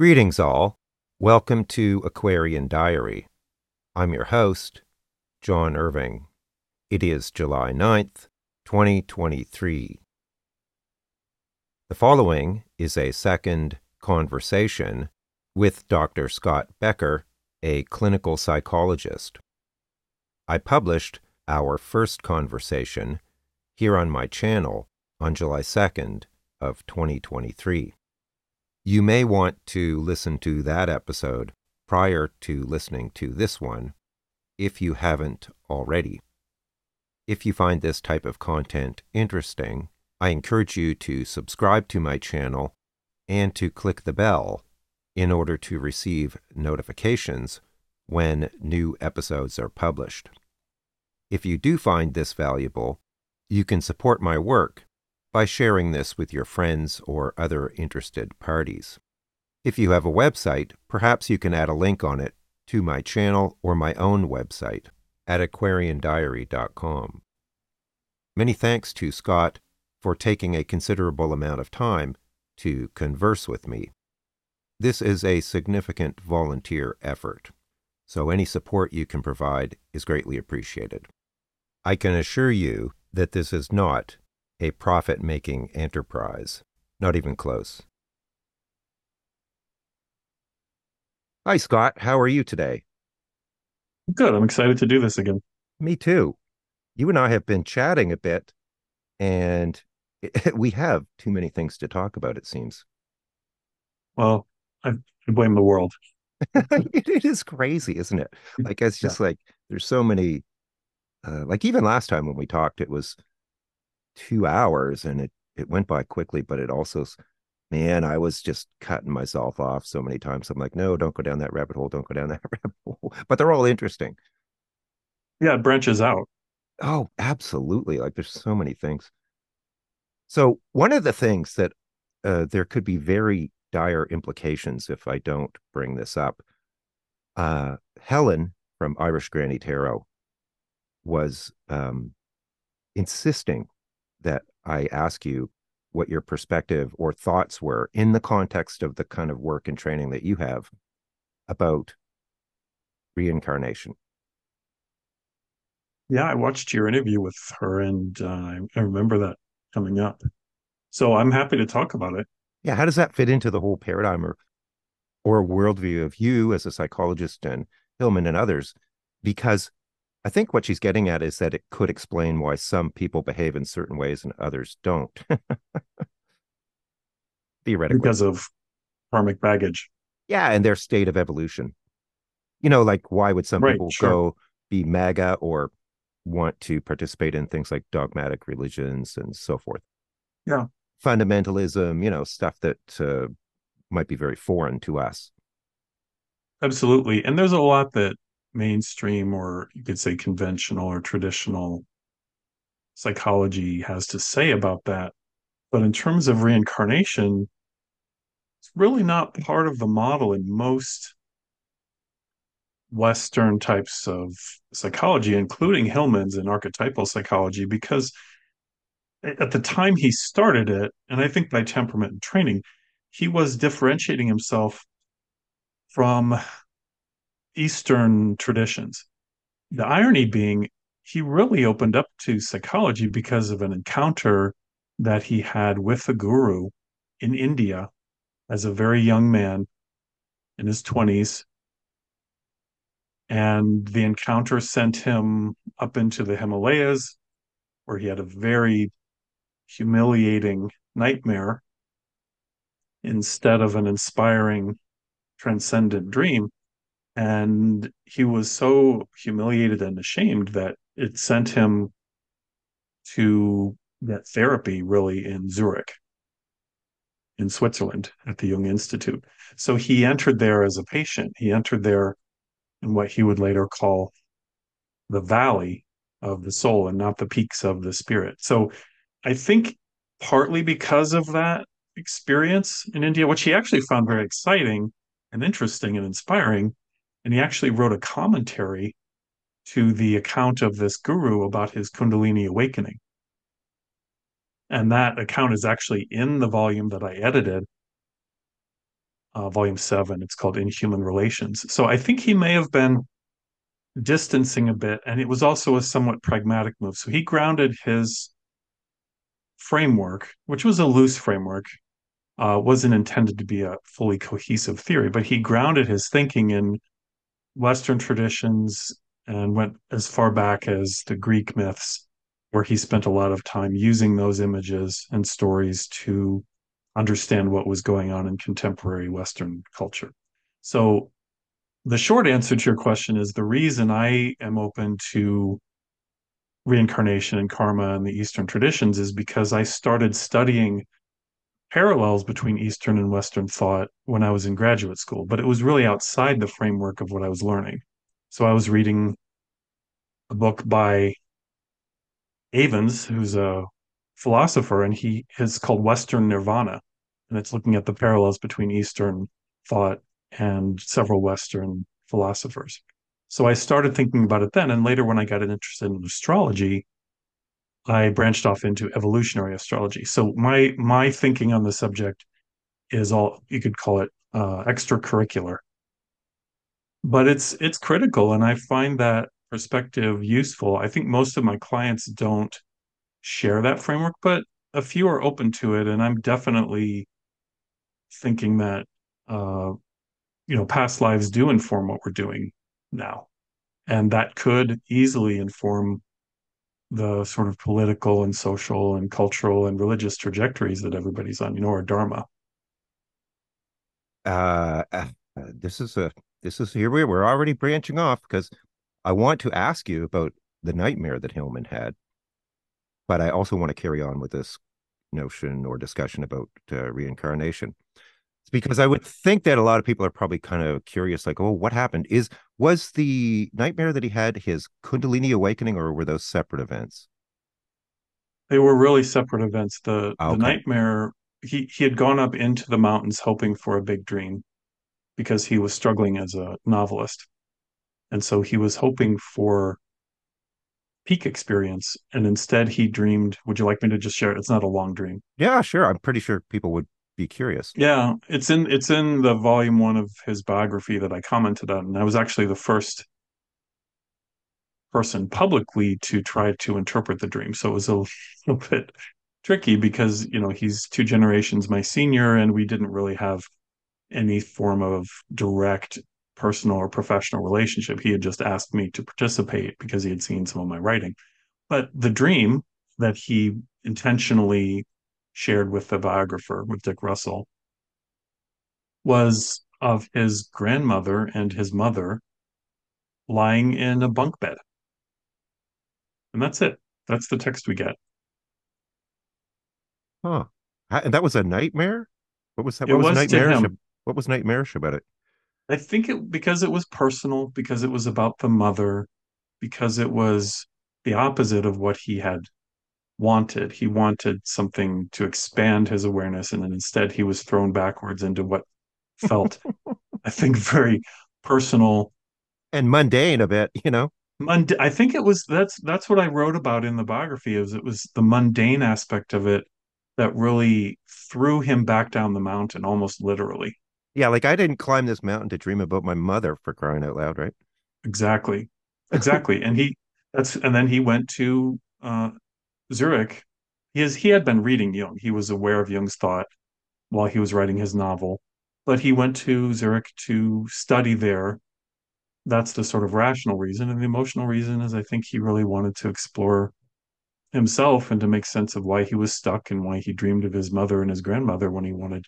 Greetings all. Welcome to Aquarian Diary. I'm your host, John Irving. It is July 9th, 2023. The following is a second conversation with Dr. Scott Becker, a clinical psychologist. I published our first conversation here on my channel on July 2nd of 2023. You may want to listen to that episode prior to listening to this one, if you haven't already. If you find this type of content interesting, I encourage you to subscribe to my channel and to click the bell in order to receive notifications when new episodes are published. If you do find this valuable, you can support my work by sharing this with your friends or other interested parties. If you have a website, perhaps you can add a link on it to my channel or my own website at aquariandiary.com. Many thanks to Scott for taking a considerable amount of time to converse with me. This is a significant volunteer effort, so any support you can provide is greatly appreciated. I can assure you that this is not a profit-making enterprise. Not even close. Hi, Scott. How are you today? Good. I'm excited to do this again. Me too. You and I have been chatting a bit, and we have too many things to talk about, it seems. Well, I blame the world. It is crazy, isn't it? Like, it's just like, there's so many, like even last time when we talked, it was 2 hours and it went by quickly, but it also, man, I was just cutting myself off so many times. I'm like, no, don't go down that rabbit hole. Don't go down that rabbit hole. But they're all interesting. Yeah, it branches out. Oh, absolutely. Like, there's so many things. So one of the things that there could be very dire implications if I don't bring this up. Helen from Irish Granny Tarot was insisting that I ask you what your perspective or thoughts were in the context of the kind of work and training that you have about reincarnation. Yeah, I watched your interview with her, and I remember that coming up. So I'm happy to talk about it. Yeah, how does that fit into the whole paradigm or worldview of you as a psychologist and Hillman and others? Because I think what she's getting at is that it could explain why some people behave in certain ways and others don't. Theoretically. Because of karmic baggage. Yeah, and their state of evolution. You know, like, why would some people go be MAGA or want to participate in things like dogmatic religions and so forth? Yeah. Fundamentalism, you know, stuff that might be very foreign to us. Absolutely. And there's a lot that mainstream, or you could say conventional or traditional psychology, has to say about that. But in terms of reincarnation, it's really not part of the model in most Western types of psychology, including Hillman's and archetypal psychology, because at the time he started it, and I think by temperament and training, he was differentiating himself from Eastern traditions. The irony being, he really opened up to psychology because of an encounter that he had with a guru in India as a very young man in his 20s. And the encounter sent him up into the Himalayas, where he had a very humiliating nightmare instead of an inspiring, transcendent dream. And he was so humiliated and ashamed that it sent him to that therapy, really, in Zurich, in Switzerland, at the Jung Institute. So he entered there as a patient. He entered there in what he would later call the valley of the soul and not the peaks of the spirit. So I think partly because of that experience in India, which he actually found very exciting and interesting and inspiring, and he actually wrote a commentary to the account of this guru about his Kundalini awakening. And that account is actually in the volume that I edited. volume 7. It's called In Human Relations. So I think he may have been distancing a bit, and it was also a somewhat pragmatic move. So he grounded his framework, which was a loose framework, wasn't intended to be a fully cohesive theory, but he grounded his thinking in Western traditions and went as far back as the Greek myths, where he spent a lot of time using those images and stories to understand what was going on in contemporary Western culture. So the short answer to your question is the reason I am open to reincarnation and karma and the Eastern traditions is because I started studying parallels between Eastern and Western thought when I was in graduate school, but it was really outside the framework of what I was learning. So I was reading a book by Avens, who's a philosopher, and it's called Western Nirvana, and it's looking at the parallels between Eastern thought and several Western philosophers. So I started thinking about it then, and later when I got interested in astrology, I branched off into evolutionary astrology. So my thinking on the subject is all, you could call it extracurricular, but it's critical, and I find that perspective useful. I think most of my clients don't share that framework, but a few are open to it, and I'm definitely thinking that past lives do inform what we're doing now, and that could easily inform the sort of political and social and cultural and religious trajectories that everybody's on, or dharma. Here we're already branching off, because I want to ask you about the nightmare that Hillman had, but I also want to carry on with this notion or discussion about reincarnation. It's because I would think that a lot of people are probably kind of curious, like, oh, what happened? Was the nightmare that he had his Kundalini awakening, or were those separate events? They were really separate events. The nightmare, he had gone up into the mountains hoping for a big dream because he was struggling as a novelist. And so he was hoping for peak experience, and instead he dreamed. Would you like me to just share it? It's not a long dream. Yeah, sure. I'm pretty sure people would be curious. Yeah, it's in the volume 1 of his biography that I commented on, and I was actually the first person publicly to try to interpret the dream. So it was a little bit tricky because, he's 2 generations my senior, and we didn't really have any form of direct personal or professional relationship. He had just asked me to participate because he had seen some of my writing. But the dream that he intentionally shared with the biographer, with Dick Russell, was of his grandmother and his mother lying in a bunk bed. And that's it. That's the text we get. Huh. And that was a nightmare? What was that? What was nightmarish about it? I think because it was personal, because it was about the mother, because it was the opposite of what he had wanted. He wanted something to expand his awareness, and then instead he was thrown backwards into what felt, I think, very personal and mundane a bit. I think it was that's what I wrote about in the biography. It was the mundane aspect of it that really threw him back down the mountain, almost literally. Yeah, like, I didn't climb this mountain to dream about my mother, for crying out loud, right? Exactly. And then he went to Zurich. He had been reading Jung. He was aware of Jung's thought while he was writing his novel, but he went to Zurich to study there. That's the sort of rational reason, and the emotional reason is I think he really wanted to explore himself and to make sense of why he was stuck and why he dreamed of his mother and his grandmother when he wanted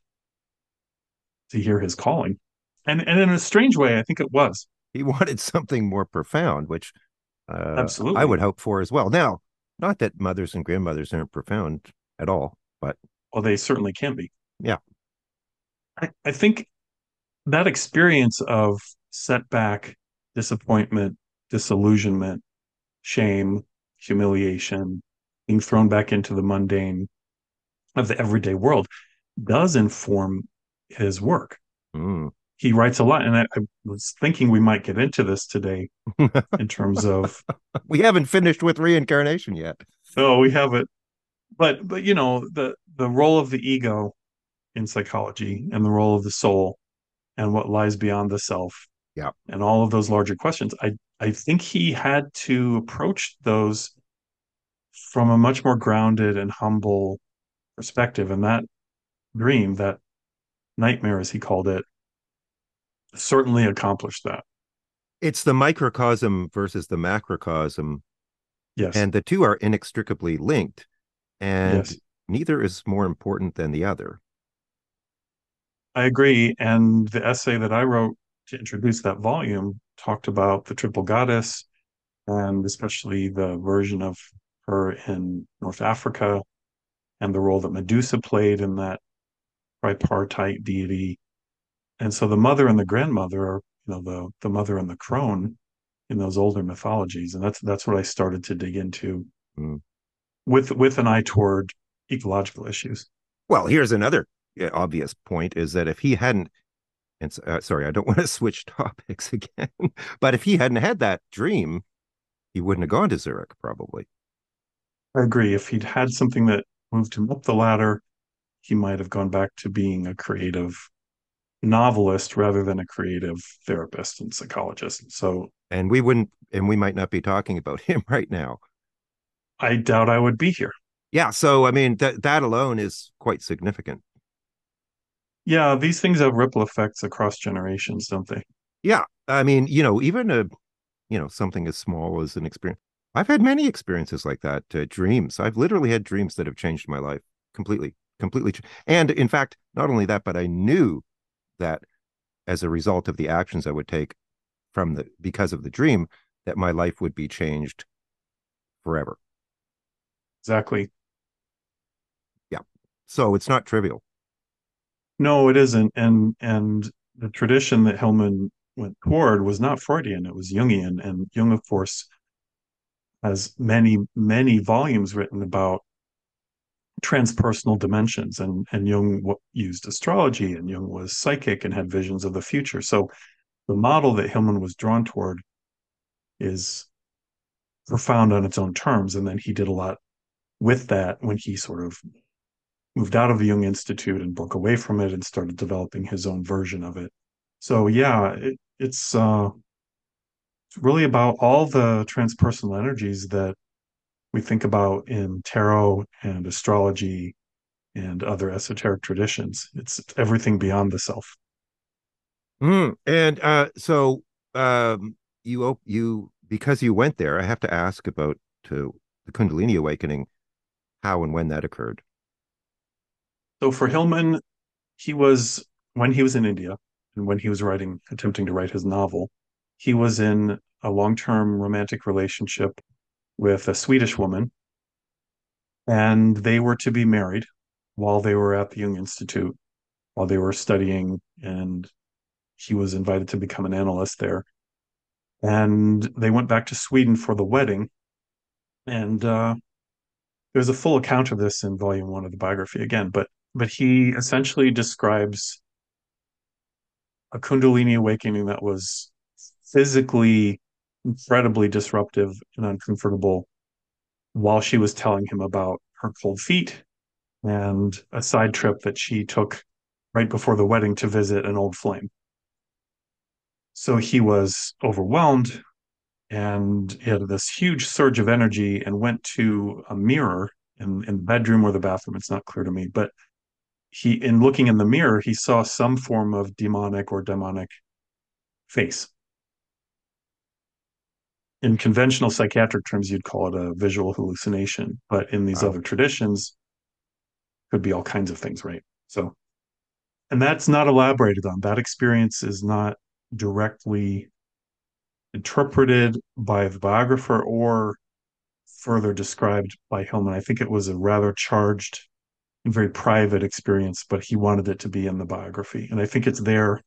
to hear his calling. And in a strange way, I think it was. He wanted something more profound, which absolutely I would hope for as well. Now, not that mothers and grandmothers aren't profound at all, but... Well, they certainly can be. Yeah. I think that experience of setback, disappointment, disillusionment, shame, humiliation, being thrown back into the mundane of the everyday world does inform his work. He writes a lot, and I was thinking we might get into this today in terms of we haven't finished with reincarnation yet. No, we haven't, but the role of the ego in psychology and the role of the soul and what lies beyond the self. Yeah. And all of those larger questions. I think he had to approach those from a much more grounded and humble perspective. And that dream, that nightmare, as he called it, certainly accomplished that. It's the microcosm versus the macrocosm. Yes. And the two are inextricably linked. And yes, neither is more important than the other. I agree. And the essay that I wrote to introduce that volume talked about the triple goddess, and especially the version of her in North Africa, and the role that Medusa played in that tripartite deity. And so the mother and the grandmother are, you know, the mother and the crone in those older mythologies. And that's what I started to dig into with an eye toward ecological issues. Well, here's another obvious point, is that if he hadn't, and sorry, I don't want to switch topics again, but if he hadn't had that dream, he wouldn't have gone to Zurich, probably. I agree. If he'd had something that moved him up the ladder, he might have gone back to being a creative novelist rather than a creative therapist and psychologist. So, and we wouldn't, and we might not be talking about him right now. I doubt I would be here. Yeah. So, I mean, that alone is quite significant. Yeah. These things have ripple effects across generations, don't they? Yeah. I mean, you know, even something as small as an experience. I've had many experiences like that, dreams. I've literally had dreams that have changed my life completely. And in fact, not only that, but I knew that as a result of the actions I would take because of the dream, that my life would be changed forever. Exactly. Yeah. So it's not trivial. No, it isn't. And the tradition that Hillman went toward was not Freudian, it was Jungian. And Jung, of course, has many, many volumes written about transpersonal dimensions, and Jung used astrology, and Jung was psychic and had visions of the future. So the model that Hillman was drawn toward is profound on its own terms, and then he did a lot with that when he sort of moved out of the Jung Institute and broke away from it and started developing his own version of it. So yeah, it's really about all the transpersonal energies that we think about in tarot and astrology and other esoteric traditions. It's everything beyond the self. And you because you went there, I have to ask about the Kundalini awakening, how and when that occurred. So for Hillman, when he was in India and when he was attempting to write his novel, he was in a long-term romantic relationship with a Swedish woman, and they were to be married while they were at the Jung Institute, while they were studying, and he was invited to become an analyst there. And they went back to Sweden for the wedding, and there's a full account of this in volume 1 of the biography again, but he essentially describes a Kundalini awakening that was physically incredibly disruptive and uncomfortable, while she was telling him about her cold feet and a side trip that she took right before the wedding to visit an old flame. So he was overwhelmed, and he had this huge surge of energy and went to a mirror in the bedroom or the bathroom. It's not clear to me, but in looking in the mirror, he saw some form of demonic face. In conventional psychiatric terms, you'd call it a visual hallucination, but in these other traditions, could be all kinds of things, right? So, and that's not elaborated on. That experience is not directly interpreted by the biographer or further described by Hillman. I think it was a rather charged and very private experience, but he wanted it to be in the biography. And I think it's there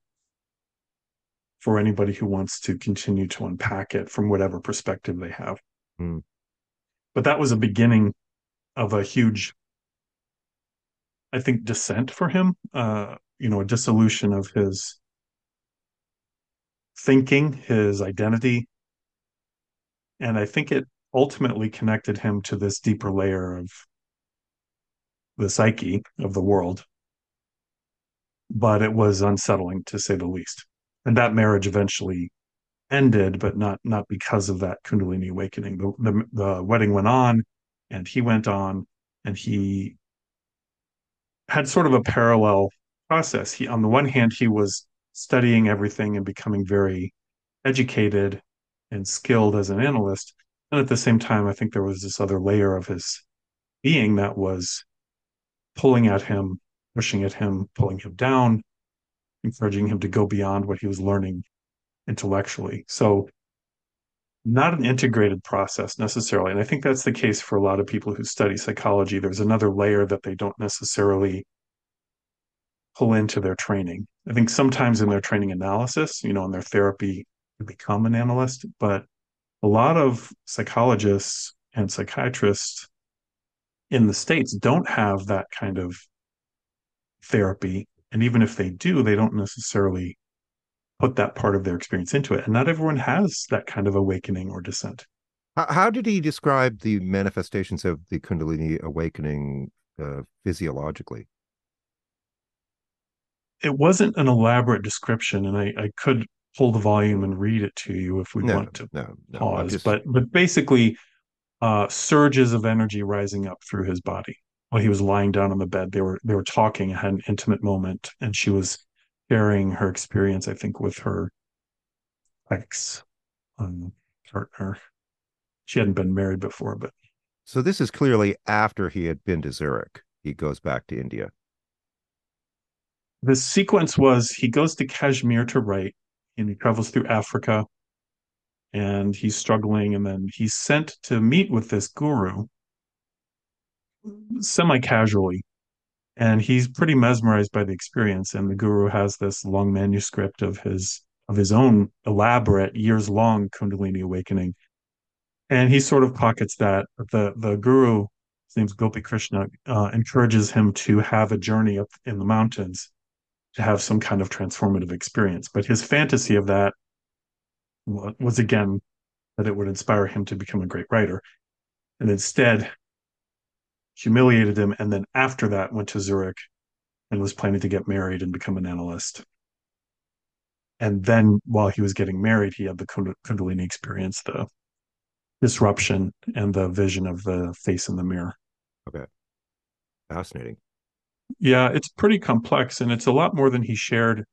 for anybody who wants to continue to unpack it from whatever perspective they have. But that was a beginning of a huge, I think, descent for him, a dissolution of his thinking, his identity. And I think it ultimately connected him to this deeper layer of the psyche of the world but it was unsettling, to say the least. And that marriage eventually ended, but not because of that Kundalini awakening. The wedding went on, and he went on, and he had sort of a parallel process. He, on the one hand, he was studying everything and becoming very educated and skilled as an analyst. And at the same time, I think there was this other layer of his being that was pulling at him, pushing at him, pulling him down, encouraging him to go beyond what he was learning intellectually. So not an integrated process necessarily. And I think that's the case for a lot of people who study psychology. There's another layer that they don't necessarily pull into their training. I think sometimes in their training analysis, you know, in their therapy, to become an analyst, but a lot of psychologists and psychiatrists in the States don't have that kind of therapy. And even if they do, they don't necessarily put that part of their experience into it. And not everyone has that kind of awakening or descent. How did he describe the manifestations of the Kundalini awakening physiologically? It wasn't an elaborate description, and I could pull the volume and read it to you if we want to pause. Just... But basically, surges of energy rising up through his body. While he was lying down on the bed, they were talking, had an intimate moment, and she was sharing her experience, I think, with her ex-partner. She hadn't been married before, but... So this is clearly after he had been to Zurich. He goes back to India. The sequence was he goes to Kashmir to write, and he travels through Africa, and he's struggling, and then he's sent to meet with this guru semi-casually, and he's pretty mesmerized by the experience. And the guru has this long manuscript of his own elaborate, years-long Kundalini awakening, and he sort of pockets that. The guru, his name's Gopi Krishna, encourages him to have a journey up in the mountains, to have some kind of transformative experience. But his fantasy of that was, again, that it would inspire him to become a great writer, and instead humiliated him. And then after that went to Zurich and was planning to get married and become an analyst. And then while he was getting married, he had the Kundalini experience, the disruption, and the vision of the face in the mirror. Okay. Fascinating. Yeah, it's pretty complex, and it's a lot more than he shared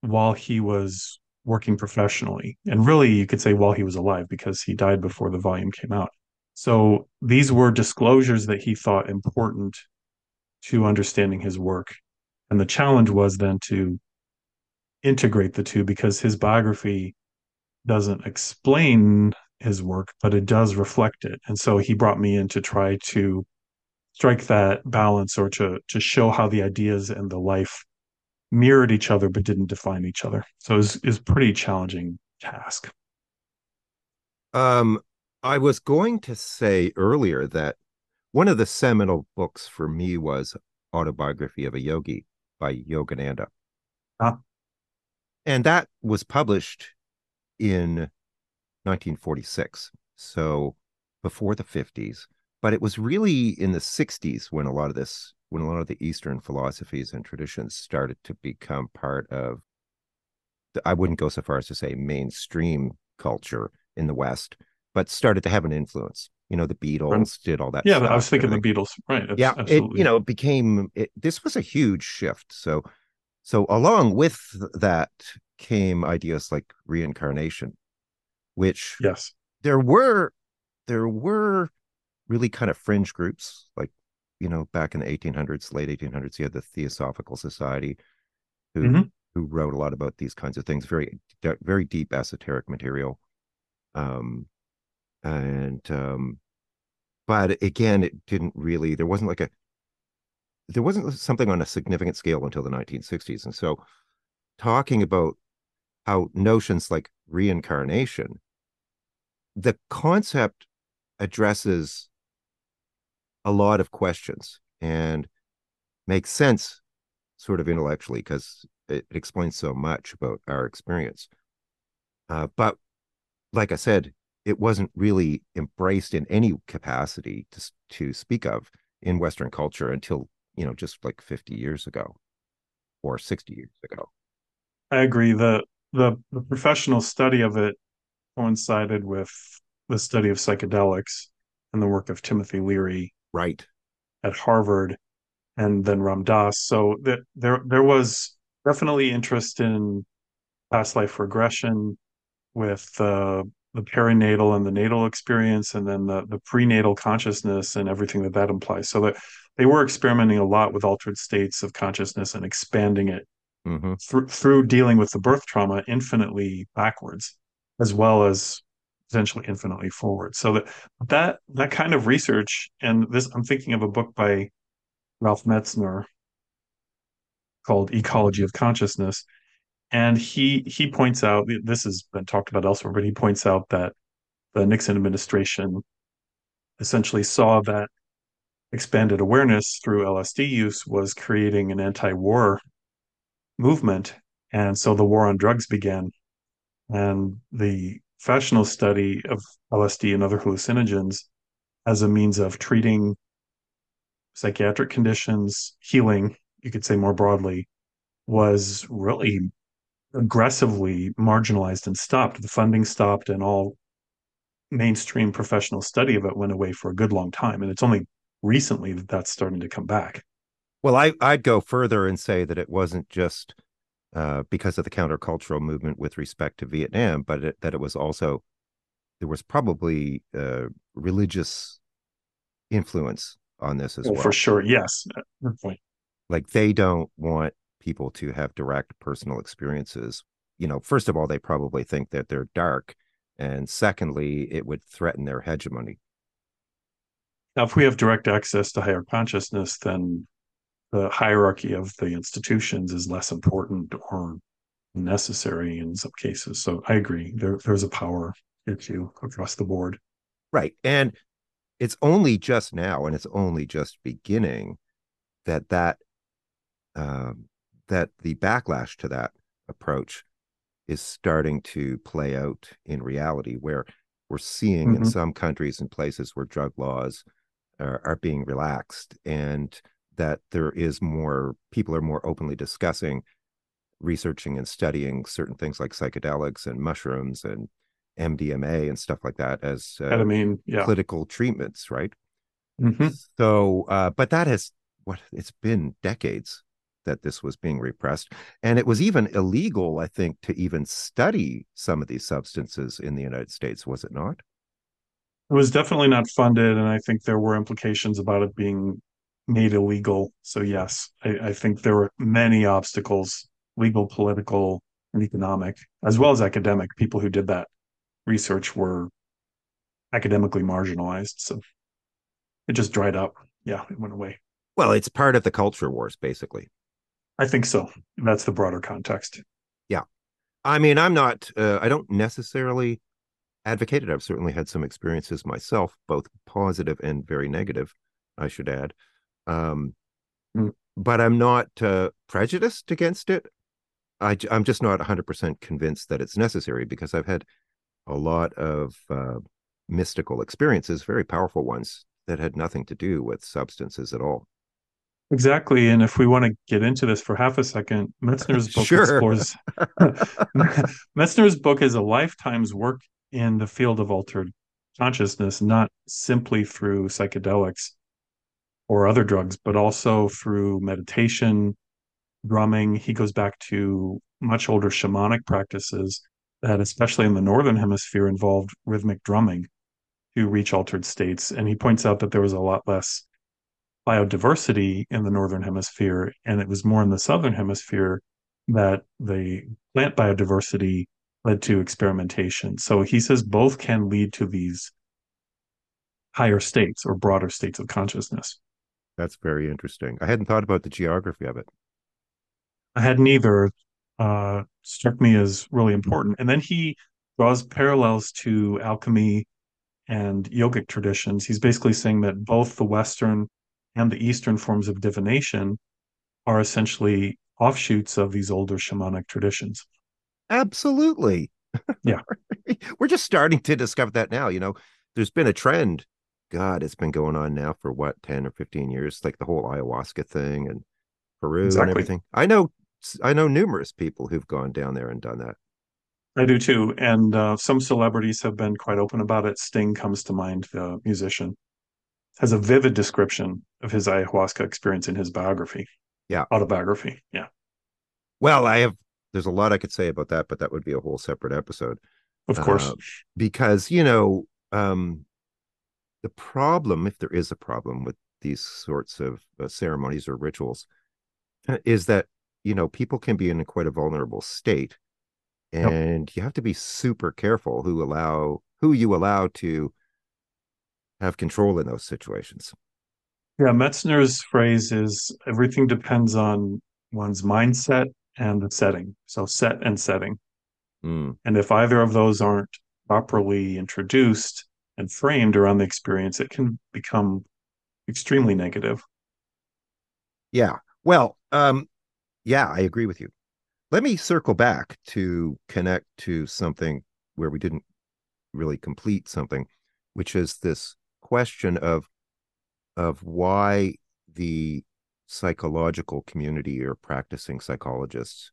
while he was working professionally. And really, you could say while he was alive, because he died before the volume came out. So these were disclosures that he thought important to understanding his work. And the challenge was then to integrate the two, because his biography doesn't explain his work, but it does reflect it. And so he brought me in to try to strike that balance, or to show how the ideas and the life mirrored each other but didn't define each other. So it was a pretty challenging task. I was going to say earlier that one of the seminal books for me was Autobiography of a Yogi by Yogananda. Huh? And that was published in 1946, so before the 50s. But it was really in the 60s when a lot of the Eastern philosophies and traditions started to become part of, I wouldn't go so far as to say mainstream culture in the West, but started to have an influence. You know, the Beatles did all that. Yeah, stuff. I was thinking the Beatles, right? That's, yeah, absolutely. This was a huge shift. So along with that came ideas like reincarnation, which there were really kind of fringe groups, like, you know, back in the 1800s, late 1800s, you had the Theosophical Society, who wrote a lot about these kinds of things, very, very deep esoteric material. But again, there wasn't something on a significant scale until the 1960s. And so talking about how notions like reincarnation, the concept addresses a lot of questions and makes sense sort of intellectually, because it explains so much about our experience. But like I said, it wasn't really embraced in any capacity to speak of in Western culture until, just like 50 years ago. or 60 years ago. I agree. The professional study of it coincided with the study of psychedelics and the work of Timothy Leary, right, at Harvard, and then Ram Dass. So that there was definitely interest in past life regression with the perinatal and the natal experience, and then the prenatal consciousness and everything that that implies. So that they were experimenting a lot with altered states of consciousness and expanding it through dealing with the birth trauma infinitely backwards, as well as potentially infinitely forward. So that kind of research, and this, I'm thinking of a book by Ralph Metzner called Ecology of Consciousness. And he points out, this has been talked about elsewhere, but he points out that the Nixon administration essentially saw that expanded awareness through LSD use was creating an anti-war movement. And so the war on drugs began. And the professional study of LSD and other hallucinogens as a means of treating psychiatric conditions, healing, you could say more broadly, was really aggressively marginalized and stopped. The funding stopped, and all mainstream professional study of it went away for a good long time. And it's only recently that that's starting to come back. Well, I'd go further and say that it wasn't just because of the countercultural movement with respect to Vietnam, but that it was also, there was probably religious influence on this as well. For sure, yes. Good point. Like, they don't want people to have direct personal experiences. You know, first of all, they probably think that they're dark, and secondly, it would threaten their hegemony. Now, if we have direct access to higher consciousness, then the hierarchy of the institutions is less important or necessary in some cases. So I agree. There's a power issue across the board. Right. And it's only just now, and it's only just beginning, that the backlash to that approach is starting to play out in reality, where we're seeing in some countries and places where drug laws are being relaxed, and that there is more, people are more openly discussing, researching and studying certain things like psychedelics and mushrooms and MDMA and stuff like that as political treatments, right? So, but that has, it's been decades that this was being repressed. And it was even illegal, I think, to even study some of these substances in the United States, was it not? It was definitely not funded, and I think there were implications about it being made illegal. So yes, I think there were many obstacles, legal, political, and economic, as well as academic. People who did that research were academically marginalized, so it just dried up. Yeah, it went away. Well, it's part of the culture wars, basically. I think so. That's the broader context. Yeah. I mean, I'm not, I don't necessarily advocate it. I've certainly had some experiences myself, both positive and very negative, I should add. But I'm not prejudiced against it. I'm just not 100% convinced that it's necessary, because I've had a lot of mystical experiences, very powerful ones, that had nothing to do with substances at all. Exactly. And if we want to get into this for half a second, Metzner's book explores Metzner's book is a lifetime's work in the field of altered consciousness, not simply through psychedelics or other drugs, but also through meditation, drumming. He goes back to much older shamanic practices that, especially in the Northern Hemisphere, involved rhythmic drumming to reach altered states. And he points out that there was a lot less biodiversity in the Northern Hemisphere, and it was more in the Southern Hemisphere that the plant biodiversity led to experimentation. So he says both can lead to these higher states or broader states of consciousness. That's very interesting. I hadn't thought about the geography of it. I hadn't either. Struck me as really important. And then he draws parallels to alchemy and yogic traditions. He's basically saying that both the Western and the Eastern forms of divination are essentially offshoots of these older shamanic traditions. Absolutely. Yeah. We're just starting to discover that now. You know, there's been a trend. God, it's been going on now for what, 10 or 15 years, like the whole ayahuasca thing and Peru and everything. I know I know numerous people who've gone down there and done that. I do too. And some celebrities have been quite open about it. Sting comes to mind, the musician. Has a vivid description of his ayahuasca experience in his biography. Yeah. Autobiography. Yeah. Well, there's a lot I could say about that, but that would be a whole separate episode. Of course. Because, you know, the problem, if there is a problem with these sorts of ceremonies or rituals, is that, you know, people can be in quite a vulnerable state, and you have to be super careful who you allow to have control in those situations. Yeah, Metzner's phrase is everything depends on one's mindset and the setting. So set and setting. Mm. And if either of those aren't properly introduced and framed around the experience, it can become extremely negative. Yeah. Well, yeah, I agree with you. Let me circle back to connect to something where we didn't really complete something, which is this question of why the psychological community or practicing psychologists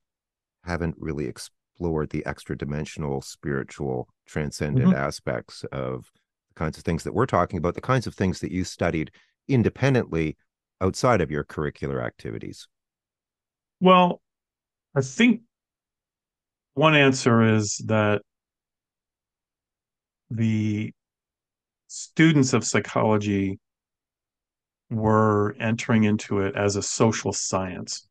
haven't really explored the extra-dimensional, spiritual, transcendent aspects of the kinds of things that we're talking about, the kinds of things that you studied independently outside of your curricular activities. Well, I think one answer is that the students of psychology were entering into it as a social science,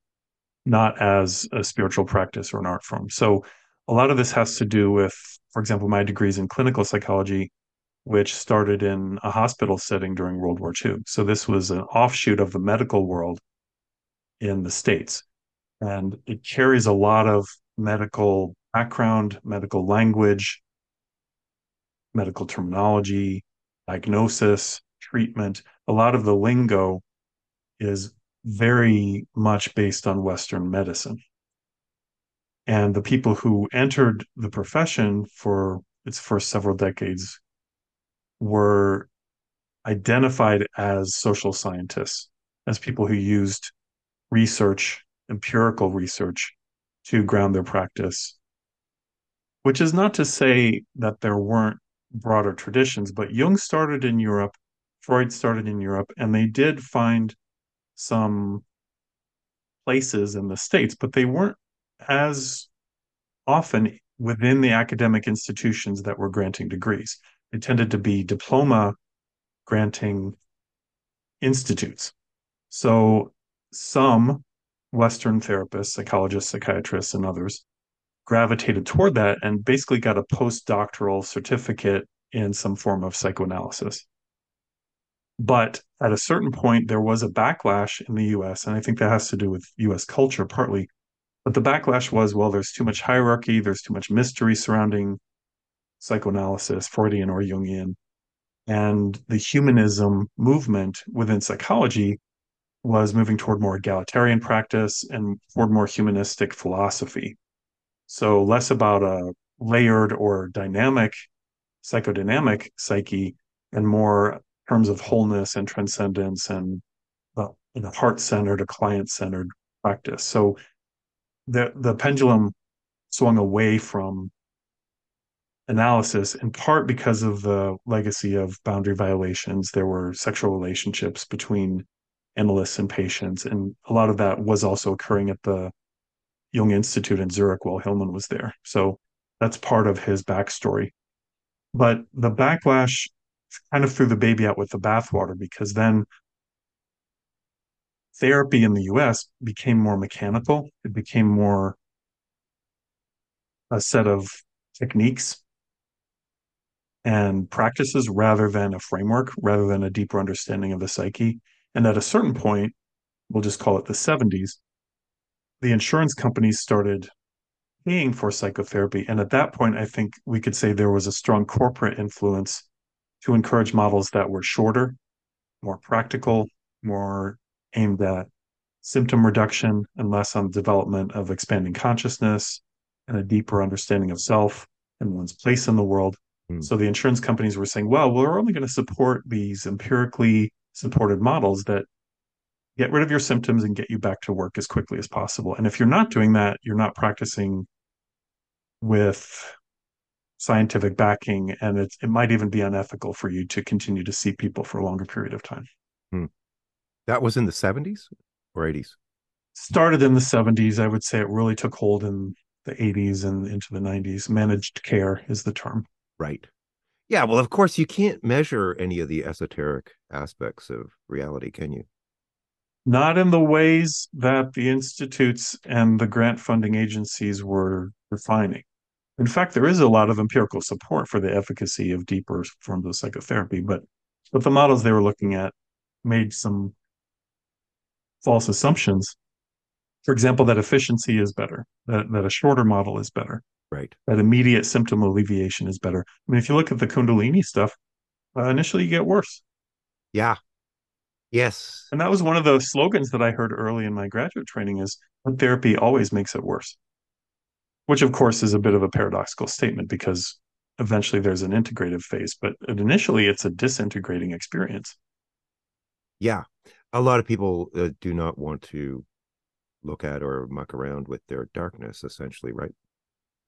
not as a spiritual practice or an art form. So a lot of this has to do with, for example, my degrees in clinical psychology, which started in a hospital setting during World War II. So this was an offshoot of the medical world in the States. And it carries a lot of medical background, medical language, medical terminology, diagnosis, treatment. A lot of the lingo is very much based on Western medicine. And the people who entered the profession for its first several decades were identified as social scientists, as people who used research, empirical research, to ground their practice, which is not to say that there weren't broader traditions, but Jung started in Europe, Freud started in Europe, and they did find some places in the States, but they weren't as often within the academic institutions that were granting degrees. They tended to be diploma-granting institutes. So some Western therapists, psychologists, psychiatrists, and others gravitated toward that and basically got a postdoctoral certificate in some form of psychoanalysis. But at a certain point, there was a backlash in the U.S., and I think that has to do with U.S. culture partly. But the backlash was, well, there's too much hierarchy, there's too much mystery surrounding psychoanalysis, Freudian or Jungian. And the humanism movement within psychology was moving toward more egalitarian practice and toward more humanistic philosophy. So less about a layered or dynamic, psychodynamic psyche, and more terms of wholeness and transcendence and heart-centered, a client-centered practice. So the pendulum swung away from analysis, in part because of the legacy of boundary violations. There were sexual relationships between analysts and patients, and a lot of that was also occurring at the Jung Institute in Zurich while Hillman was there. So that's part of his backstory. But the backlash kind of threw the baby out with the bathwater, because then therapy in the US became more mechanical. It became more a set of techniques and practices rather than a framework, rather than a deeper understanding of the psyche. And at a certain point, we'll just call it the 70s, the insurance companies started paying for psychotherapy. And at that point, I think we could say there was a strong corporate influence to encourage models that were shorter, more practical, more aimed at symptom reduction, and less on the development of expanding consciousness and a deeper understanding of self and one's place in the world. Mm. So the insurance companies were saying, well, we're only going to support these empirically supported models that get rid of your symptoms and get you back to work as quickly as possible. And if you're not doing that, you're not practicing with scientific backing, and it might even be unethical for you to continue to see people for a longer period of time. Hmm. That was in the 70s or 80s? Started in the 70s. I would say it really took hold in the 80s and into the 90s. Managed care is the term. Right. Yeah, well, of course, you can't measure any of the esoteric aspects of reality, can you? Not in the ways that the institutes and the grant funding agencies were defining. In fact, there is a lot of empirical support for the efficacy of deeper forms of psychotherapy, but the models they were looking at made some false assumptions. For example, that efficiency is better, that a shorter model is better. Right. That immediate symptom alleviation is better. I mean, if you look at the Kundalini stuff, initially you get worse. Yeah. Yes. And that was one of the slogans that I heard early in my graduate training is therapy always makes it worse, which of course is a bit of a paradoxical statement because eventually there's an integrative phase, but initially it's a disintegrating experience. Yeah. A lot of people do not want to look at or muck around with their darkness, essentially, right?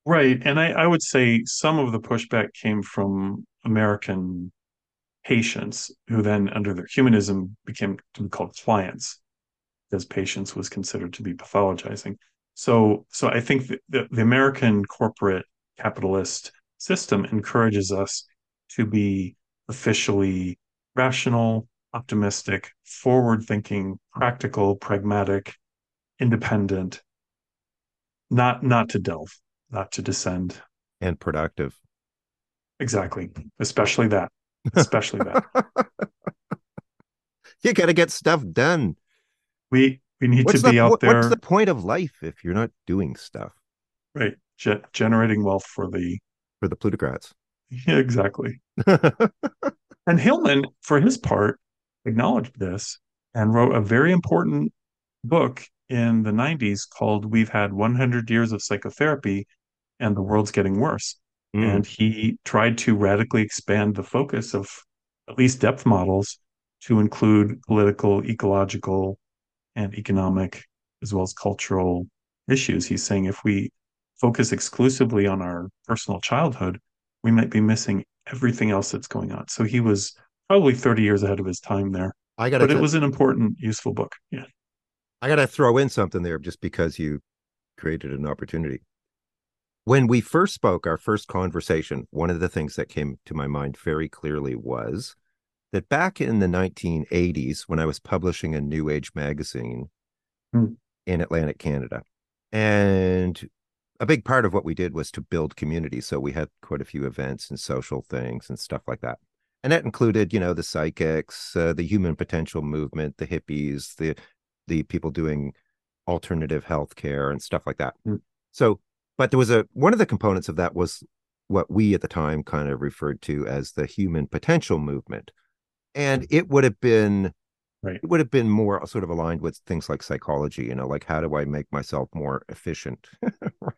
Right. And I would say some of the pushback came from American patients who then, under their humanism, became to be called clients, because patients was considered to be pathologizing. So I think the American corporate capitalist system encourages us to be officially rational, optimistic, forward-thinking, practical, pragmatic, independent, not to delve, not to descend. And productive. Exactly. Especially that. Especially that. You got to get stuff done. We need to be out there. What's the point of life if you're not doing stuff? Right. Generating wealth for the plutocrats. Yeah, exactly. And Hillman, for his part, acknowledged this and wrote a very important book in the 90s called We've Had 100 Years of Psychotherapy and the World's Getting Worse. Mm. And he tried to radically expand the focus of at least depth models to include political, ecological, and economic, as well as cultural issues. He's saying if we focus exclusively on our personal childhood, we might be missing everything else that's going on. So he was probably 30 years ahead of his time there. But it was an important, useful book. Yeah. I got to throw in something there just because you created an opportunity. When we first spoke, our first conversation, one of the things that came to my mind very clearly was that back in the 1980s, when I was publishing a New Age magazine in Atlantic Canada, and a big part of what we did was to build community. So we had quite a few events and social things and stuff like that. And that included, you know, the psychics, the human potential movement, the hippies, the people doing alternative healthcare and stuff like that. Mm. So, but there was one of the components of that was what we at the time kind of referred to as the human potential movement. And it would have been, right. It would have been more sort of aligned with things like psychology, you know, like how do I make myself more efficient?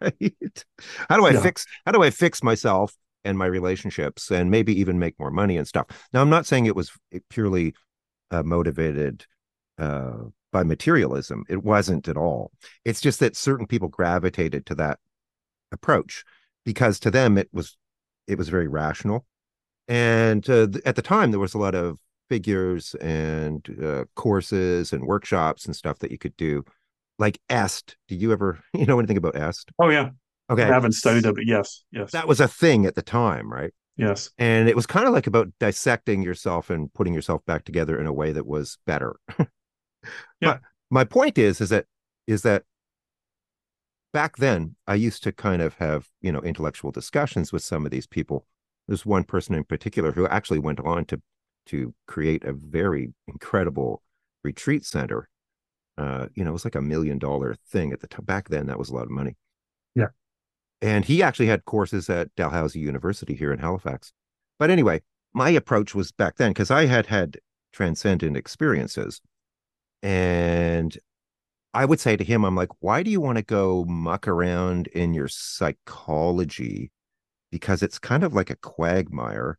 Right. How do I fix myself and my relationships and maybe even make more money and stuff. Now, I'm not saying it was purely motivated, by materialism. It wasn't at all. It's just that certain people gravitated to that approach because to them it was very rational. And at the time there was a lot of figures and courses and workshops and stuff that you could do, like est. Do you ever know anything about est? Oh yeah. Okay. I haven't studied it, but yes. That was a thing at the time, right? Yes. And it was kind of like about dissecting yourself and putting yourself back together in a way that was better. Yeah. But my point is that back then I used to kind of have, intellectual discussions with some of these people. There's one person in particular who actually went on to create a very incredible retreat center. It was like $1 million thing at the time. Back then that was a lot of money. Yeah. And he actually had courses at Dalhousie University here in Halifax. But anyway, my approach was back then, because I had transcendent experiences. And I would say to him, I'm like, why do you want to go muck around in your psychology? Because it's kind of like a quagmire,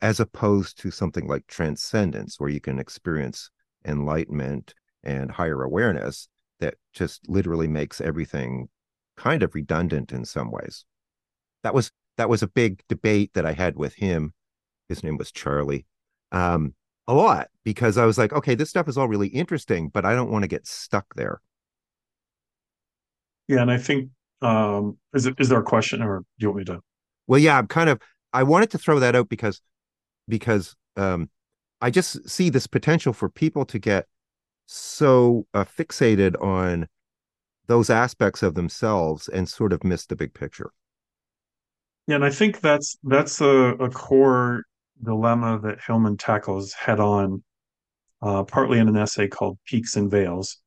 as opposed to something like transcendence, where you can experience enlightenment and higher awareness that just literally makes everything kind of redundant in some ways. That was a big debate that I had with him. His name was Charlie. A lot, because I was like, okay, this stuff is all really interesting, but I don't want to get stuck there. Yeah, and I think is there a question, or do you want me to? Well, yeah, I wanted to throw that out because I just see this potential for people to get so fixated on those aspects of themselves and sort of miss the big picture. Yeah, and I think that's a core dilemma that Hillman tackles head on, partly in an essay called Peaks and Veils.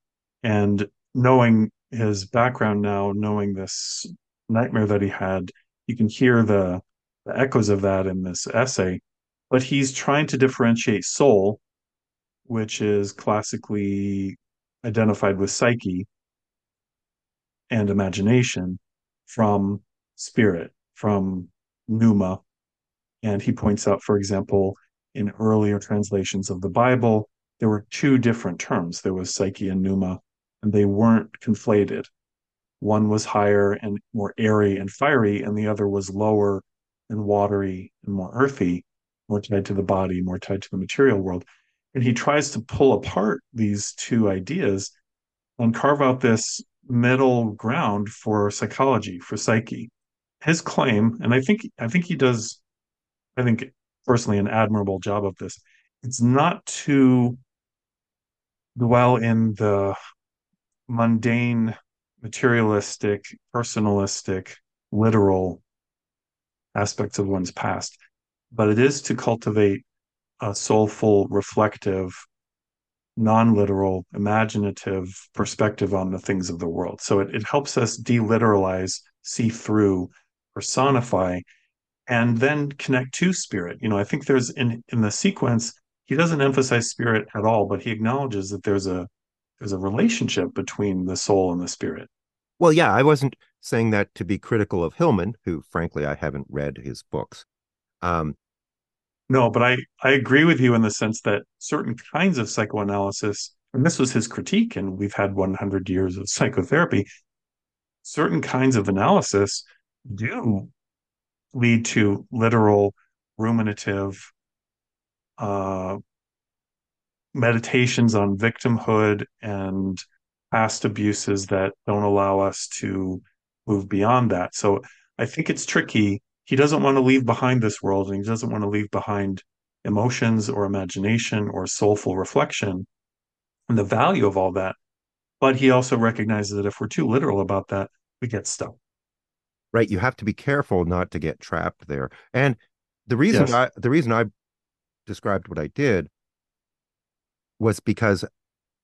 And knowing his background now, knowing this nightmare that he had, you can hear the echoes of that in this essay. But he's trying to differentiate soul, which is classically identified with psyche and imagination, from spirit, from pneuma. And he points out, for example, in earlier translations of the Bible, there were two different terms. There was psyche and pneuma, and they weren't conflated. One was higher and more airy and fiery, and the other was lower and watery and more earthy, more tied to the body, more tied to the material world. And he tries to pull apart these two ideas and carve out this middle ground for psychology, for psyche. His claim, and I think he does, I think personally, an admirable job of this. It's not to dwell in the mundane, materialistic, personalistic, literal aspects of one's past, but it is to cultivate a soulful, reflective, non-literal, imaginative perspective on the things of the world. So it helps us deliteralize, see through, personify, and then connect to spirit. You know, I think there's in the sequence, he doesn't emphasize spirit at all, but he acknowledges that there's a relationship between the soul and the spirit. Well, yeah, I wasn't saying that to be critical of Hillman, who, frankly, I haven't read his books. No, but I agree with you in the sense that certain kinds of psychoanalysis, and this was his critique, and we've had 100 years of psychotherapy, certain kinds of analysis do lead to literal, ruminative meditations on victimhood and past abuses that don't allow us to move beyond that. So I think it's tricky. He doesn't want to leave behind this world, and he doesn't want to leave behind emotions or imagination or soulful reflection and the value of all that. But he also recognizes that if we're too literal about that, we get stuck. Right. You have to be careful not to get trapped there. And the reason I described what I did was because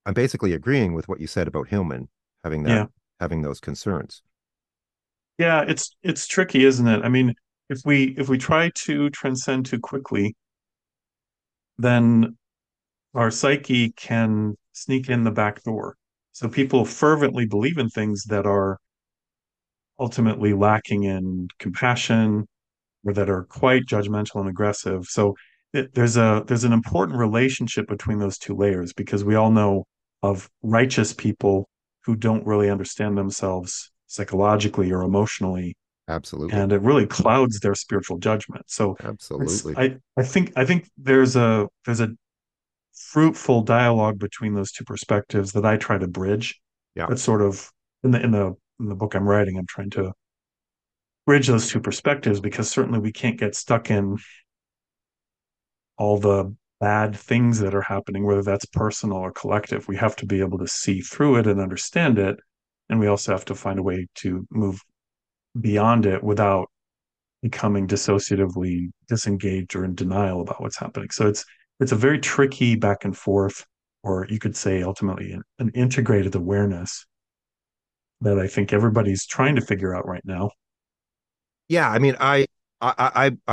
I'm basically agreeing with what you said about Hillman having those concerns. Yeah, it's tricky, isn't it? I mean, if we try to transcend too quickly, then our psyche can sneak in the back door. So people fervently believe in things that are ultimately lacking in compassion, or that are quite judgmental and aggressive. So there's an important relationship between those two layers, because we all know of righteous people who don't really understand themselves psychologically or emotionally. Absolutely. And it really clouds their spiritual judgment. So absolutely, I think there's a fruitful dialogue between those two perspectives that I try to bridge. Yeah, that's sort of in the book I'm writing, I'm trying to bridge those two perspectives, because certainly we can't get stuck in all the bad things that are happening, whether that's personal or collective. We have to be able to see through it and understand it, and we also have to find a way to move beyond it without becoming dissociatively disengaged or in denial about what's happening. So it's a very tricky back and forth, or you could say ultimately an integrated awareness that I think everybody's trying to figure out right now. Yeah, I mean, I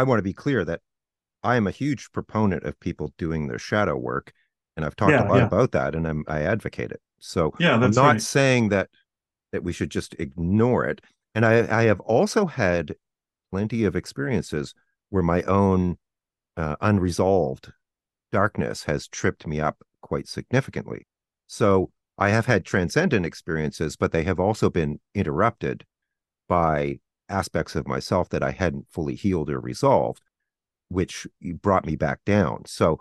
want to be clear that I am a huge proponent of people doing their shadow work, and I've talked a lot about that, and I advocate it. So I'm not saying that we should just ignore it. And I have also had plenty of experiences where my own unresolved darkness has tripped me up quite significantly. So I have had transcendent experiences, but they have also been interrupted by aspects of myself that I hadn't fully healed or resolved, which brought me back down. So,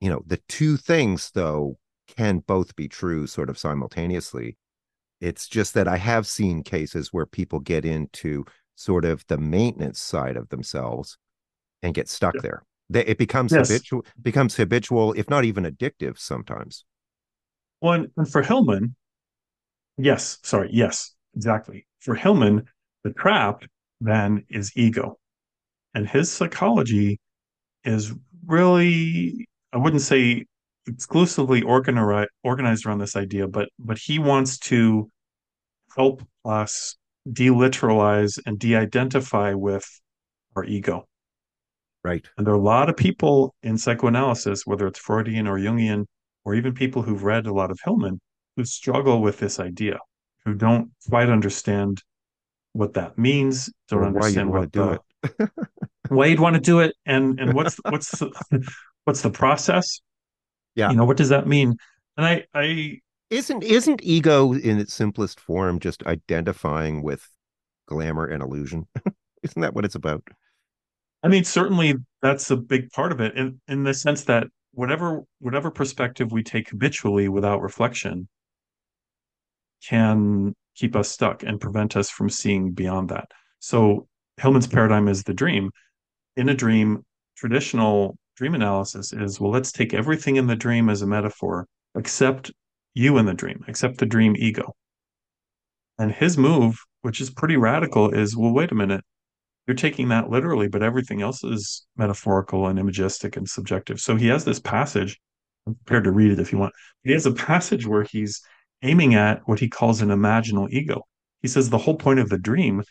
you know, the two things, though, can both be true sort of simultaneously. It's just that I have seen cases where people get into sort of the maintenance side of themselves and get stuck there. It becomes habitual, if not even addictive sometimes. Well, and for Hillman, yes, exactly. For Hillman, the trap then is ego. And his psychology is really, I wouldn't say exclusively organized around this idea, but he wants to help us deliteralize and de-identify with our ego. Right. And there are a lot of people in psychoanalysis, whether it's Freudian or Jungian, or even people who've read a lot of Hillman, who struggle with this idea, who don't quite understand what that means, don't understand why you'd want to do it. Why you'd want to do it, and what's the process? Yeah. You know, what does that mean? And isn't ego in its simplest form just identifying with glamour and illusion? Isn't that what it's about? I mean, certainly that's a big part of it, in the sense that whatever perspective we take habitually without reflection can keep us stuck and prevent us from seeing beyond that. So Hillman's paradigm is the dream. In a dream, traditional dream analysis is, well, let's take everything in the dream as a metaphor, except you in the dream, except the dream ego. And his move, which is pretty radical, is, well, wait a minute. You're taking that literally, but everything else is metaphorical and imagistic and subjective. So he has this passage, I'm prepared to read it if you want. He has a passage where he's aiming at what he calls an imaginal ego. He says the whole point of the dream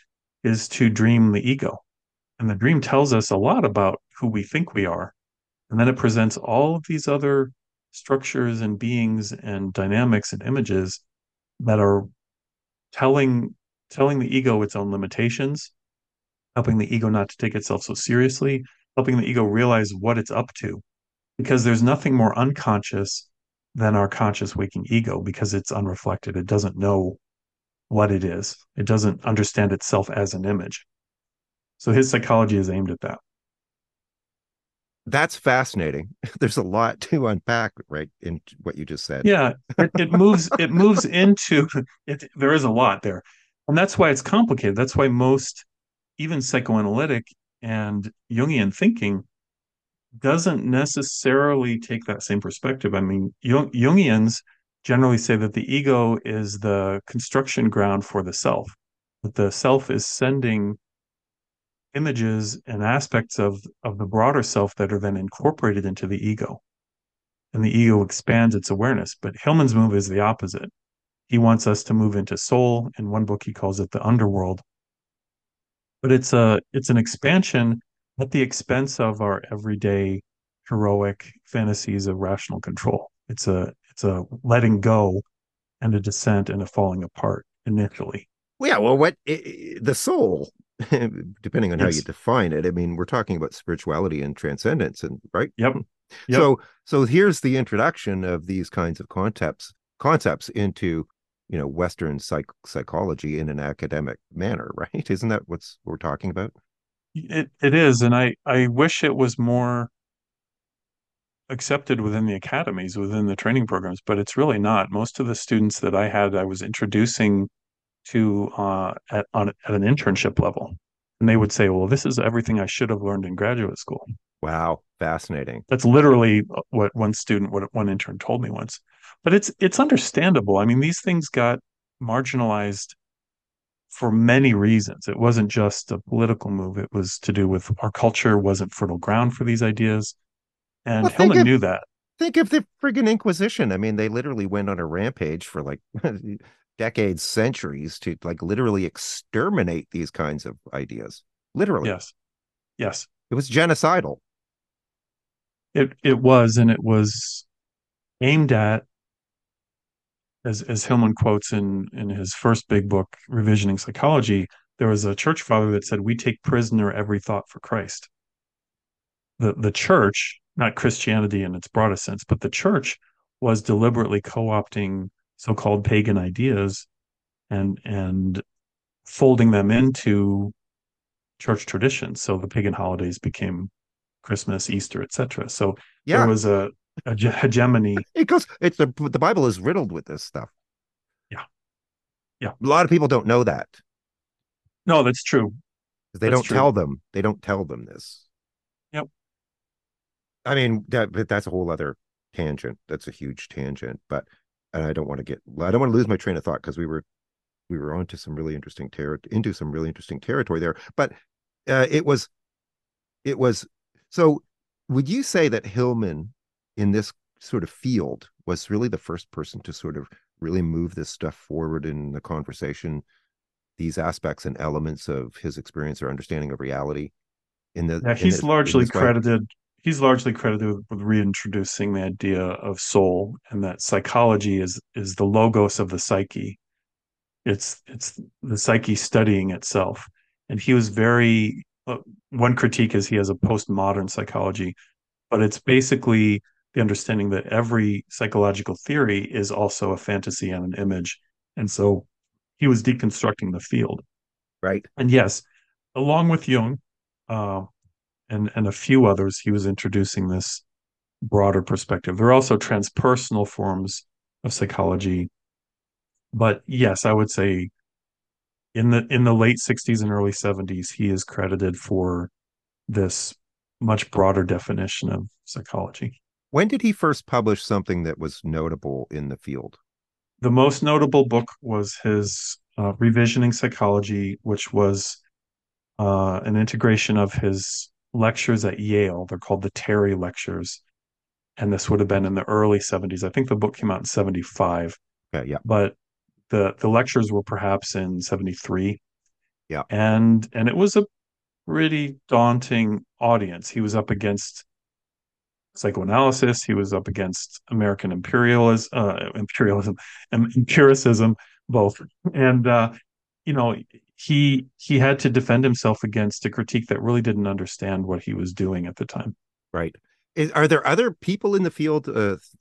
is to dream the ego. And the dream tells us a lot about who we think we are. And then it presents all of these other structures and beings and dynamics and images that are telling the ego its own limitations, helping the ego not to take itself so seriously, helping the ego realize what it's up to, because there's nothing more unconscious than our conscious waking ego, because it's unreflected. It doesn't know what it is. It doesn't understand itself as an image. So his psychology is aimed at that. That's fascinating. There's a lot to unpack, right, in what you just said. Yeah, it moves into it. There is a lot there. And that's why it's complicated. That's why most, even psychoanalytic and Jungian thinking, doesn't necessarily take that same perspective. I mean, Jungians generally say that the ego is the construction ground for the self, that the self is sending images and aspects of the broader self that are then incorporated into the ego. And the ego expands its awareness. But Hillman's move is the opposite. He wants us to move into soul. In one book, he calls it the underworld. But it's an expansion at the expense of our everyday heroic fantasies of rational control. It's a letting go and a descent and a falling apart initially. Well, yeah, well, the soul, depending on how you define it. I mean, we're talking about spirituality and transcendence, and right? Yep. So here's the introduction of these kinds of concepts into, you know, Western psychology in an academic manner, right? Isn't that what we're talking about? It is, and I wish it was more accepted within the academies, within the training programs, but it's really not. Most of the students that I had, I was introducing to at an internship level, and they would say, well, this is everything I should have learned in graduate school. Wow, fascinating. That's literally what one intern told me once. But it's understandable. I mean, these things got marginalized for many reasons. It wasn't just a political move. It was to do with our culture wasn't fertile ground for these ideas. And Hillman knew that. Think of the friggin' Inquisition. I mean, they literally went on a rampage for like decades, centuries to like literally exterminate these kinds of ideas. Literally. Yes. It was genocidal. It was, and it was aimed at, as Hillman quotes in his first big book, Revisioning Psychology, there was a church father that said, we take prisoner every thought for Christ. The church, not Christianity in its broadest sense, but the church was deliberately co-opting so-called pagan ideas and folding them into church traditions. So the pagan holidays became Christmas, Easter, etc. So there was a hegemony. The Bible is riddled with this stuff. Yeah. A lot of people don't know that. No, that's true. They don't tell them this. Yep. I mean, that's a whole other tangent. That's a huge tangent, and I don't want to lose my train of thought, because we were onto some really interesting territory there. But so would you say that Hillman in this sort of field was really the first person to sort of really move this stuff forward in the conversation, these aspects and elements of his experience or understanding of reality? He's largely credited with reintroducing the idea of soul, and that psychology is the logos of the psyche. It's the psyche studying itself. And he was one critique is he has a postmodern psychology, but it's basically the understanding that every psychological theory is also a fantasy and an image. And so he was deconstructing the field. Right. And yes, along with Jung, and a few others, he was introducing this broader perspective. There are also transpersonal forms of psychology, but yes, I would say in the late 60s and early 70s, he is credited for this much broader definition of psychology. When did he first publish something that was notable in the field? The most notable book was his Revisioning Psychology, which was an integration of his lectures at Yale. They're called the Terry Lectures, and this would have been in the early 70s. I think the book came out in 75. Okay, yeah. But the lectures were perhaps in 73. Yeah. And it was a pretty daunting audience. He was up against psychoanalysis. He was up against American empiricism, both. And he had to defend himself against a critique that really didn't understand what he was doing at the time. Right. Are there other people in the field,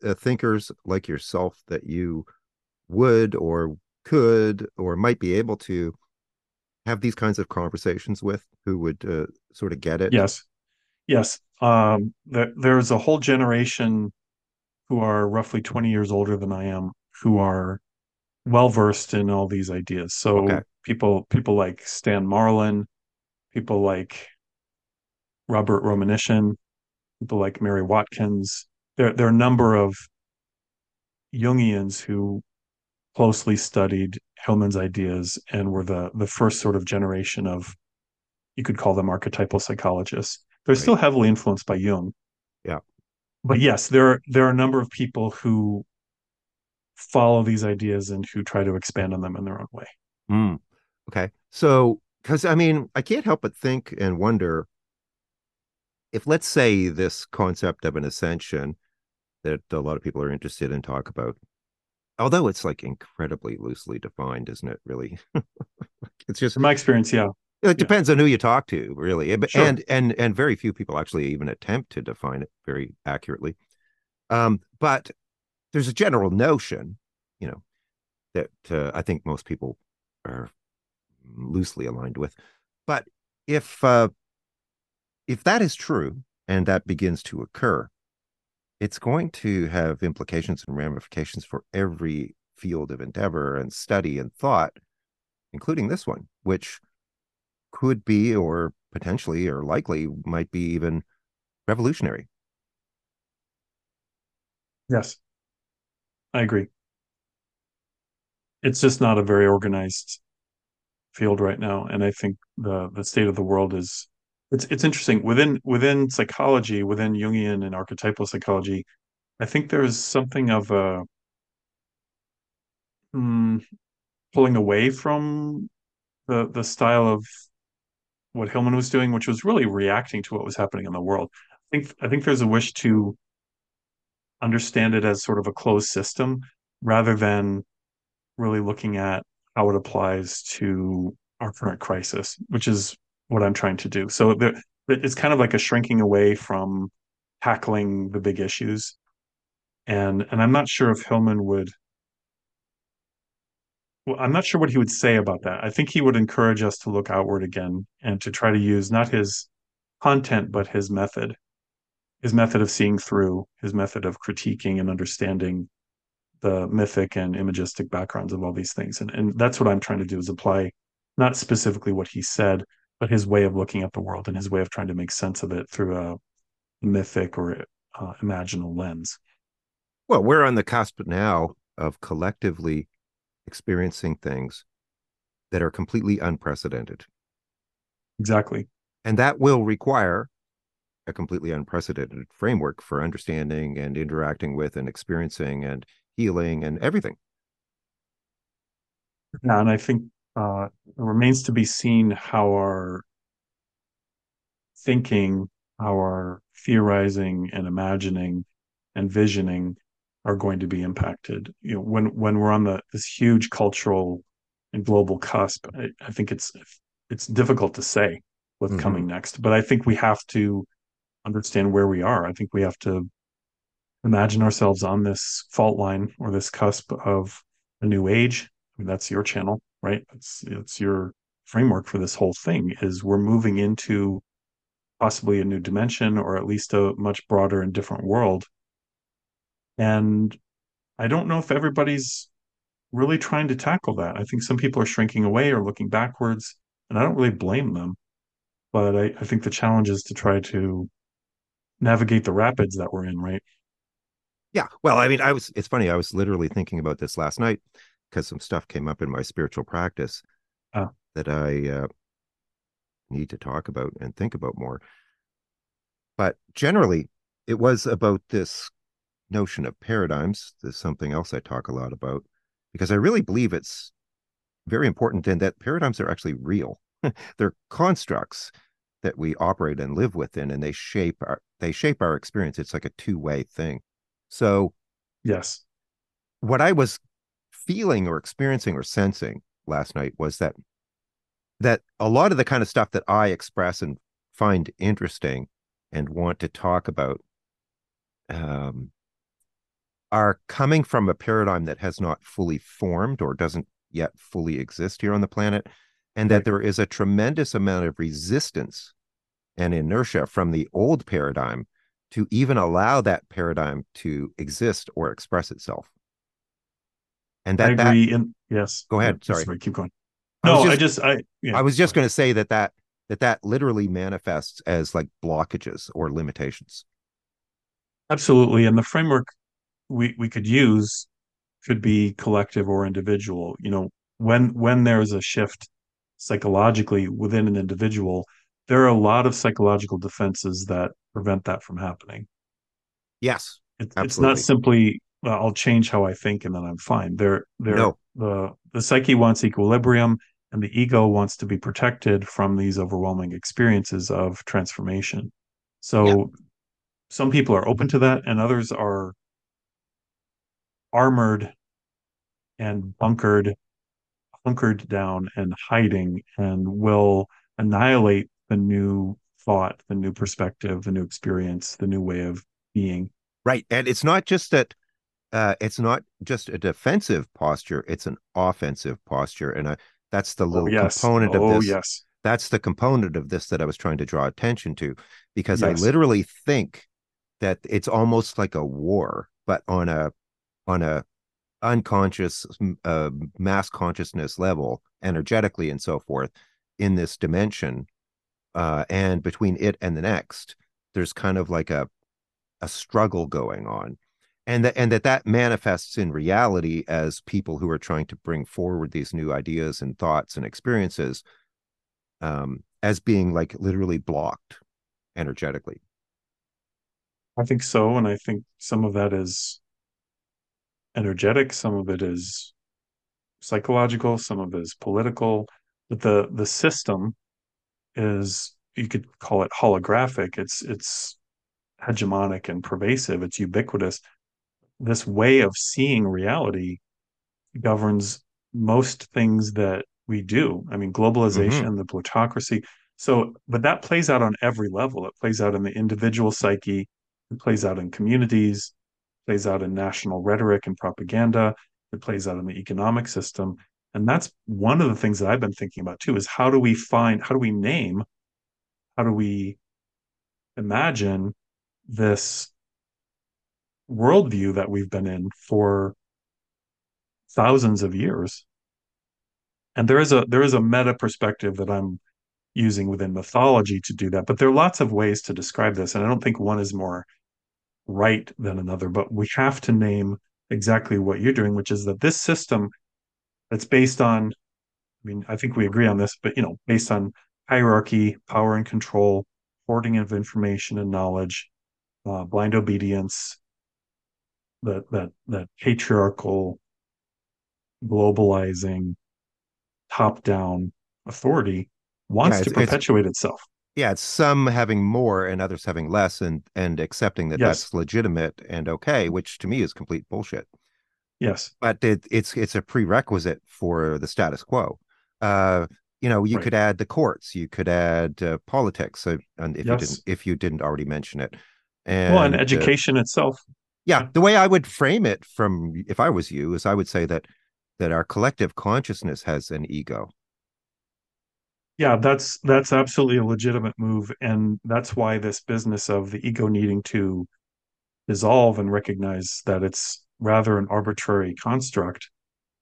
thinkers like yourself, that you would or could or might be able to have these kinds of conversations with, who would sort of get it? Yes. There's a whole generation who are roughly 20 years older than I am, who are well-versed in all these ideas. So people like Stan Marlin, people like Robert Romanishin, people like Mary Watkins. There are a number of Jungians who closely studied Hillman's ideas and were the first sort of generation of, you could call them archetypal psychologists. They're still heavily influenced by Jung. Yeah. But yes, there are a number of people who follow these ideas and who try to expand on them in their own way. Mm. Okay. So, because I mean, I can't help but think and wonder if, let's say, this concept of an ascension that a lot of people are interested in, talk about, although it's like incredibly loosely defined, isn't it, really? It's just, in my experience, yeah. It depends on who you talk to, really. Sure. And very few people actually even attempt to define it very accurately. But there's a general notion, that I think most people are loosely aligned with. But if that is true and that begins to occur, it's going to have implications and ramifications for every field of endeavor and study and thought, including this one, which could be, or potentially, or likely might be even revolutionary. Yes, I agree. It's just not a very organized field right now, and I think the state of the world is, it's interesting within psychology, within Jungian and archetypal psychology. I think there's something of a pulling away from the style of what Hillman was doing, which was really reacting to what was happening in the world. I think there's a wish to understand it as sort of a closed system, rather than really looking at how it applies to our current crisis, which is what I'm trying to do. So it's kind of like a shrinking away from tackling the big issues And I'm not sure if Hillman would, well, I'm not sure what he would say about that. I think he would encourage us to look outward again and to try to use not his content, but his method of seeing through, his method of critiquing and understanding the mythic and imagistic backgrounds of all these things. And that's what I'm trying to do, is apply not specifically what he said, but his way of looking at the world and his way of trying to make sense of it through a mythic or imaginal lens. Well, we're on the cusp now of collectively experiencing things that are completely unprecedented. Exactly. And that will require a completely unprecedented framework for understanding and interacting with and experiencing and healing and everything. Yeah, and I think it remains to be seen how our thinking, how our theorizing and imagining and visioning are going to be impacted. You know, when we're on this huge cultural and global cusp, I think it's difficult to say what's coming next. But I think we have to understand where we are. I think we have to imagine ourselves on this fault line or this cusp of a new age. I mean, that's your channel, right? It's your framework for this whole thing. Is we're moving into possibly a new dimension, or at least a much broader and different world. And I don't know if everybody's really trying to tackle that. I think some people are shrinking away or looking backwards, and I don't really blame them. But I think the challenge is to try to navigate the rapids that we're in, right? Yeah. Well, I mean, it's funny. I was literally thinking about this last night because some stuff came up in my spiritual practice that I need to talk about and think about more. But generally, it was about this notion of paradigms. There's something else I talk a lot about, because I really believe it's very important, and that paradigms are actually real. They're constructs that we operate and live within, and they shape our experience. It's like a two-way thing. So yes, what I was feeling or experiencing or sensing last night was that a lot of the kind of stuff that I express and find interesting and want to talk about are coming from a paradigm that has not fully formed or doesn't yet fully exist here on the planet, and that there is a tremendous amount of resistance and inertia from the old paradigm to even allow that paradigm to exist or express itself. And that, I agree. Yes. Go ahead. Sorry. Keep going. No, I was just going to say that literally manifests as like blockages or limitations. Absolutely. And the framework we could use could be collective or individual. You know, when there is a shift psychologically within an individual, there are a lot of psychological defenses that prevent that from happening. Yes, it's not simply I'll change how I think and then I'm fine. The psyche wants equilibrium, and the ego wants to be protected from these overwhelming experiences of transformation. So some people are open to that, and others are armored and bunkered down and hiding, and will annihilate the new thought, the new perspective, the new experience, the new way of being. Right. And it's not just that it's not just a defensive posture, it's an offensive posture. And that's the little component of this. Yes. That's the component of this that I was trying to draw attention to, because I literally think that it's almost like a war, but on a unconscious mass consciousness level, energetically and so forth, in this dimension, and between it and the next, there's kind of like a struggle going on, and that manifests in reality as people who are trying to bring forward these new ideas and thoughts and experiences as being like literally blocked energetically. I think so, and I think some of that is energetic, some of it is psychological, some of it is political, but the system is, you could call it holographic. It's hegemonic and pervasive, it's ubiquitous. This way of seeing reality governs most things that we do. I mean, globalization, the plutocracy. So, but that plays out on every level. It plays out in the individual psyche, it plays out in communities, plays out in national rhetoric and propaganda. It plays out in the economic system. And that's one of the things that I've been thinking about too, is how do we find, how do we name, how do we imagine this worldview that we've been in for thousands of years? And there is a meta perspective that I'm using within mythology to do that. But there are lots of ways to describe this. And I don't think one is more right than another, but we have to name exactly what you're doing, which is that this system that's based on, I mean, I think we agree on this, but, you know, based on hierarchy, power and control, hoarding of information and knowledge, blind obedience, that patriarchal, globalizing, top-down authority wants to perpetuate itself. Yeah, it's some having more and others having less, and accepting that that's legitimate and okay, which to me is complete bullshit. Yes, but it's a prerequisite for the status quo. You know, you could add the courts, you could add politics, so, and if you didn't already mention it, and education itself. Yeah, the way I would frame it from if I was you is I would say that our collective consciousness has an ego. Yeah, that's absolutely a legitimate move. And that's why this business of the ego needing to dissolve and recognize that it's rather an arbitrary construct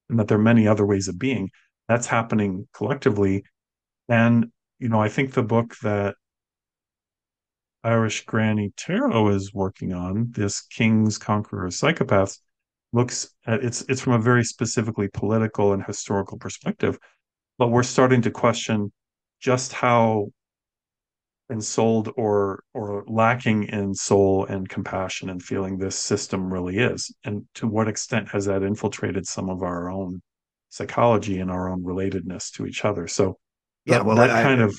and that there are many other ways of being, that's happening collectively. And, you know, I think the book that Irish Granny Tarot is working on, this Kings, Conquerors, Psychopaths, looks at, it's from a very specifically political and historical perspective, but we're starting to question just how ensouled or lacking in soul and compassion and feeling this system really is, and to what extent has that infiltrated some of our own psychology and our own relatedness to each other. So I was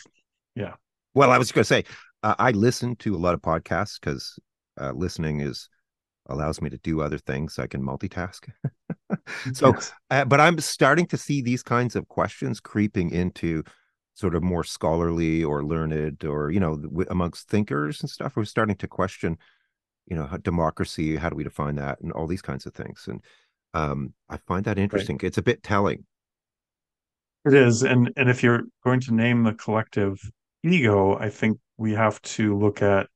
going to say I listen to a lot of podcasts because listening allows me to do other things. I can multitask. But I'm starting to see these kinds of questions creeping into sort of more scholarly or learned, or, you know, amongst thinkers and stuff. We're starting to question, you know, democracy, how do we define that, and all these kinds of things. And I find that interesting. Right. It's a bit telling. It is. And if you're going to name the collective ego, I think we have to look at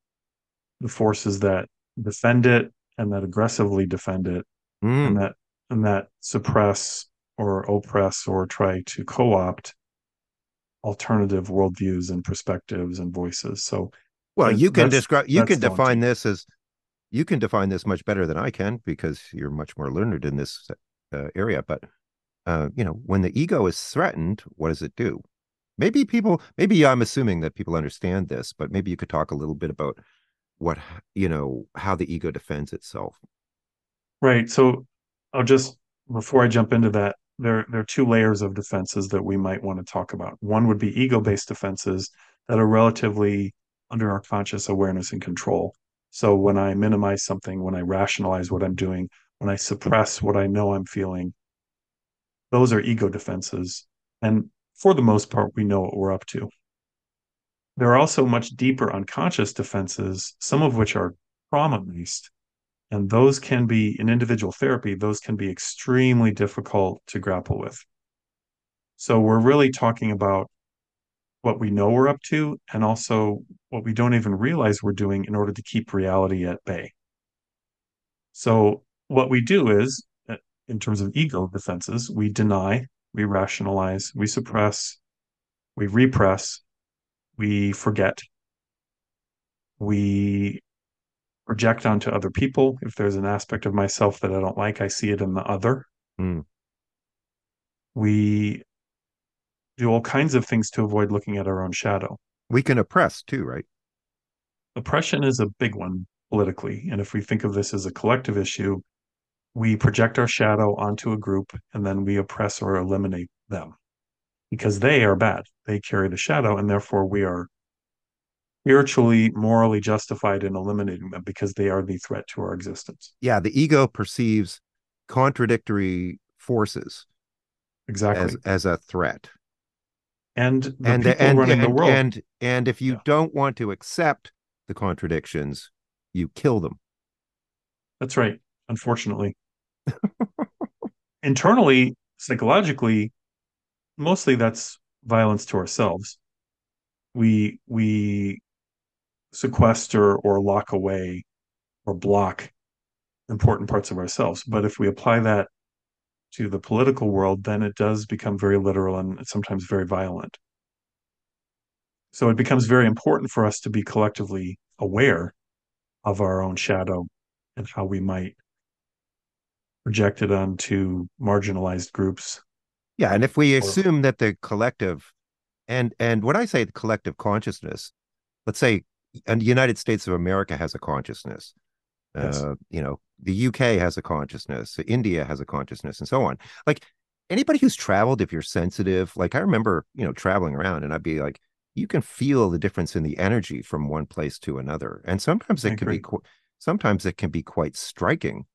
the forces that defend it and that aggressively defend it, and that suppress or oppress or try to co-opt alternative worldviews and perspectives and voices. So, well, you can define this much better than I can because you're much more learned in this area. But you know, when the ego is threatened, what does it do? Maybe I'm assuming that people understand this, but maybe you could talk a little bit about what, you know, how the ego defends itself. Right. So I'll just, before I jump into that, there are two layers of defenses that we might want to talk about. One would be ego-based defenses that are relatively under our conscious awareness and control. So when I minimize something, when I rationalize what I'm doing, when I suppress what I know I'm feeling, those are ego defenses. And for the most part, we know what we're up to. There are also much deeper unconscious defenses, some of which are trauma-based. And those can be, in individual therapy, those can be extremely difficult to grapple with. So we're really talking about what we know we're up to and also what we don't even realize we're doing in order to keep reality at bay. So what we do is, in terms of ego defenses, we deny, we rationalize, we suppress, we repress, we forget, we project onto other people. If there's an aspect of myself that I don't like, I see it in the other. Mm. We do all kinds of things to avoid looking at our own shadow. We can oppress too, right? Oppression is a big one politically. And if we think of this as a collective issue, we project our shadow onto a group and then we oppress or eliminate them because they are bad. They carry the shadow, and therefore we are spiritually, morally justified in eliminating them because they are the threat to our existence. Yeah, the ego perceives contradictory forces as a threat, and the people running the world. And if you don't want to accept the contradictions, you kill them. That's right. unfortunately. Internally, psychologically, mostly that's violence to ourselves. We sequester or lock away or block important parts of ourselves. But if we apply that to the political world, then it does become very literal and sometimes very violent. So it becomes very important for us to be collectively aware of our own shadow and how we might project it onto marginalized groups. Yeah, and if we assume that the collective, and when I say the collective consciousness, let's say the United States of America has a consciousness. Yes. You know, the UK has a consciousness, India has a consciousness, and so on. Like, anybody who's traveled, if you're sensitive, like I remember, you know, traveling around and I'd be like, you can feel the difference in the energy from one place to another. And sometimes it can be, sometimes it can be quite striking.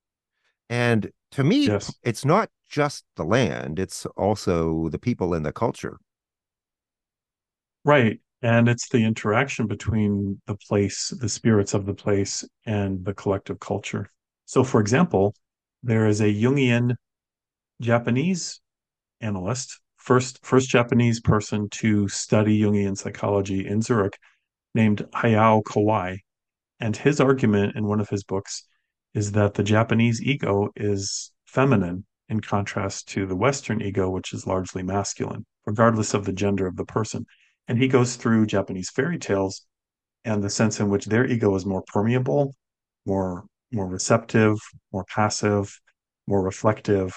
And to me, yes, it's not just the land, it's also the people and the culture. Right. And it's the interaction between the place, the spirits of the place, and the collective culture. So, for example, there is a Jungian Japanese analyst, first Japanese person to study Jungian psychology in Zurich, named Hayao Kawai. And his argument in one of his books is that the Japanese ego is feminine in contrast to the Western ego, which is largely masculine, regardless of the gender of the person. And he goes through Japanese fairy tales and the sense in which their ego is more permeable, more receptive, more passive, more reflective,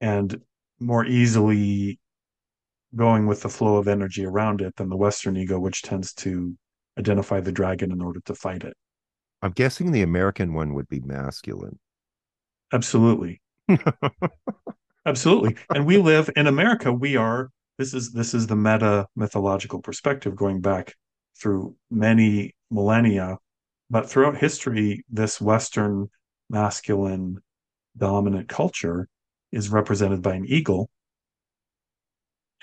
and more easily going with the flow of energy around it than the Western ego, which tends to identify the dragon in order to fight it. I'm guessing the American one would be masculine. Absolutely. Absolutely. And we live in America. We are, this is the meta mythological perspective going back through many millennia, but throughout history, this Western masculine dominant culture is represented by an eagle.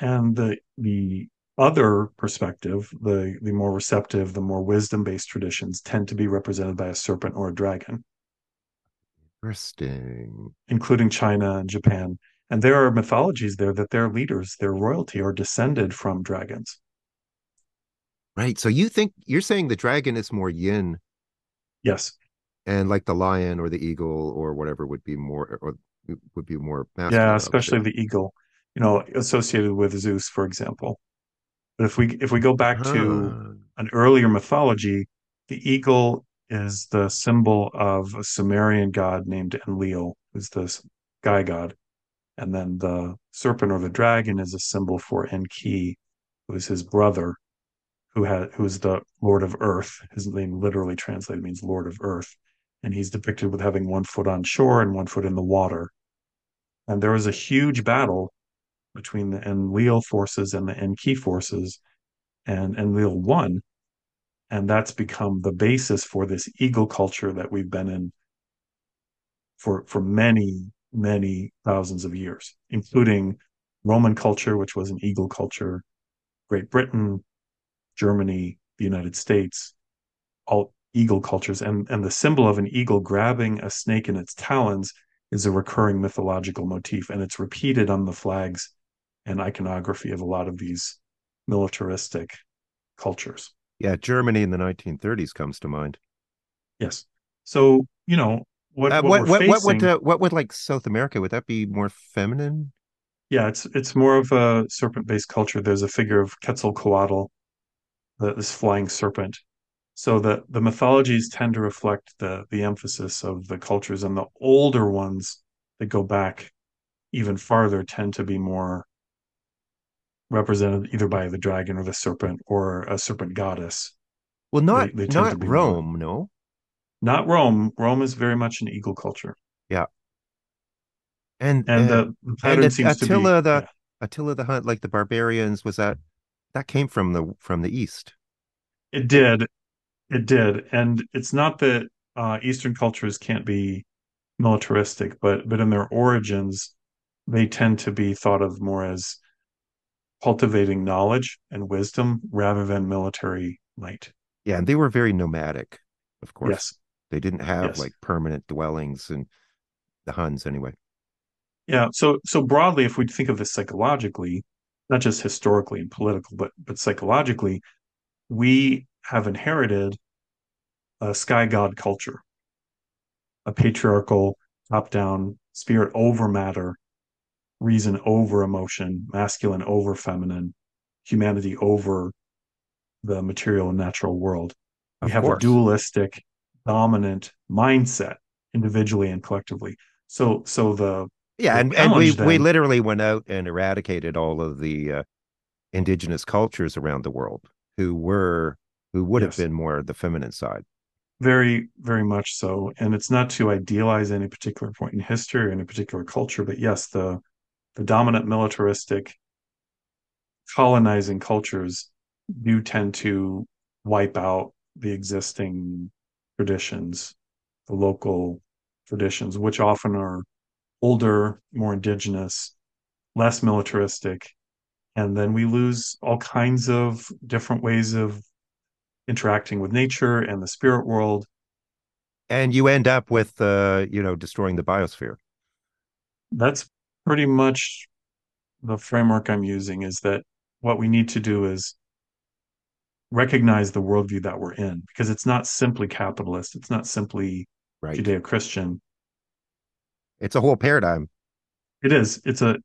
And the other perspective, the more receptive, the more wisdom-based traditions tend to be represented by a serpent or a dragon. Interesting. Including China and Japan. And there are mythologies there that their leaders, their royalty, are descended from dragons. Right. So you're saying the dragon is more yin. Yes. And like the lion or the eagle or whatever would be more masculine. Yeah, especially the eagle, you know, associated with Zeus, for example. But if we go back to an earlier mythology, the eagle is the symbol of a Sumerian god named Enlil, who's the sky god. And then the serpent or the dragon is a symbol for Enki, who is his brother, who is the Lord of Earth. His name literally translated means Lord of Earth. And he's depicted with having one foot on shore and one foot in the water. And there was a huge battle between the Enlil forces and the Enki forces, and Enlil won. And that's become the basis for this eagle culture that we've been in for many, many thousands of years, including Roman culture, which was an eagle culture, Great Britain, Germany, the United States, all eagle cultures. And the symbol of an eagle grabbing a snake in its talons is a recurring mythological motif, and it's repeated on the flags and iconography of a lot of these militaristic cultures. Yeah, Germany in the 1930s comes to mind. Yes. So, you know, what would like South America, would that be more feminine? Yeah, it's more of a serpent-based culture. There's a figure of Quetzalcoatl, this flying serpent. So the mythologies tend to reflect the emphasis of the cultures, and the older ones that go back even farther tend to be more represented either by the dragon or the serpent or a serpent goddess. Well, not Rome, no? Not Rome. Rome is very much an eagle culture. Yeah. And the pattern seems to be Attila the Hun, like the barbarians, was that came from the East. It did. It did. And it's not that Eastern cultures can't be militaristic, but in their origins, they tend to be thought of more as cultivating knowledge and wisdom rather than military might. Yeah, and they were very nomadic, of course. Yes. They didn't have like permanent dwellings, and the Huns anyway. Yeah. So broadly, if we think of this psychologically, not just historically and political, but psychologically, we have inherited a sky god culture, a patriarchal top-down spirit over matter, reason over emotion, masculine over feminine, humanity over the material and natural world. We have a dualistic, dominant mindset individually and collectively. So the and we literally went out and eradicated all of the indigenous cultures around the world who would have been more the feminine side. Very, very much so. And it's not to idealize any particular point in history or any particular culture, but yes, the dominant militaristic colonizing cultures do tend to wipe out the existing traditions, the local traditions, which often are older, more indigenous, less militaristic. And then we lose all kinds of different ways of interacting with nature and the spirit world. And you end up with, destroying the biosphere. That's pretty much the framework I'm using, is that what we need to do is recognize the worldview that we're in, because it's not simply capitalist. It's not simply Judeo-Christian. It's a whole paradigm. It is. It's a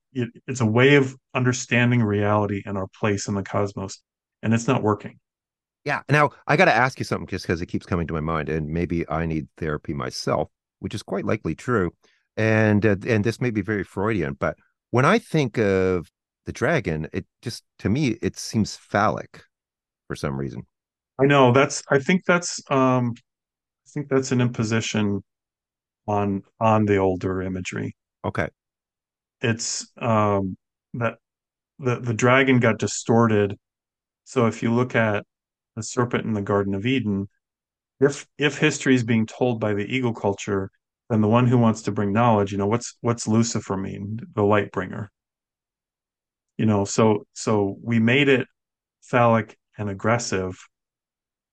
way of understanding reality and our place in the cosmos, and it's not working. Yeah. Now, I got to ask you something, just because it keeps coming to my mind, and maybe I need therapy myself, which is quite likely true. And this may be very Freudian, but when I think of the dragon, it just, to me, it seems phallic for some reason. I know I think that's an imposition on the older imagery. Okay. It's that the dragon got distorted. So if you look at the serpent in the Garden of Eden, if history is being told by the ego culture, then the one who wants to bring knowledge, what's Lucifer mean? The light bringer. So we made it phallic and aggressive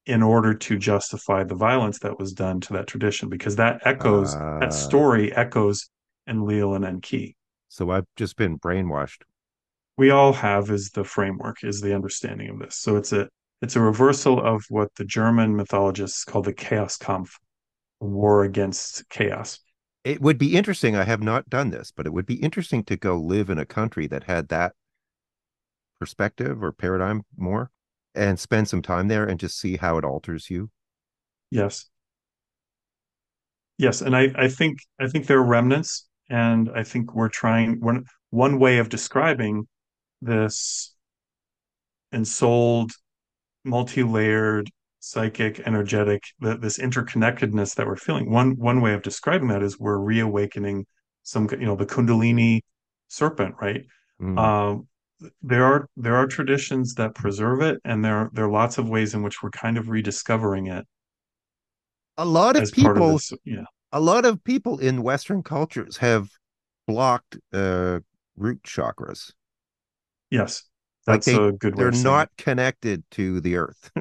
in order to justify the violence that was done to that tradition, because that echoes, that story echoes Enlil and Enki. So I've just been brainwashed. We all have, is the framework, is the understanding of this. So it's a reversal of what the German mythologists call the Chaoskampf, war against chaos. It would be interesting. I have not done this, but it would be interesting to go live in a country that had that perspective or paradigm more, and spend some time there and just see how it alters you. Yes. Yes. And I think there are remnants, and I think one way of describing this ensouled, multi-layered, psychic, energetic, this interconnectedness that we're feeling, one way of describing that is we're reawakening some, the Kundalini serpent, right? There are traditions that preserve it, and there are lots of ways in which we're kind of rediscovering it. A lot of people in Western cultures have blocked root chakras. Yes, that's a good way. They're not connected to the earth.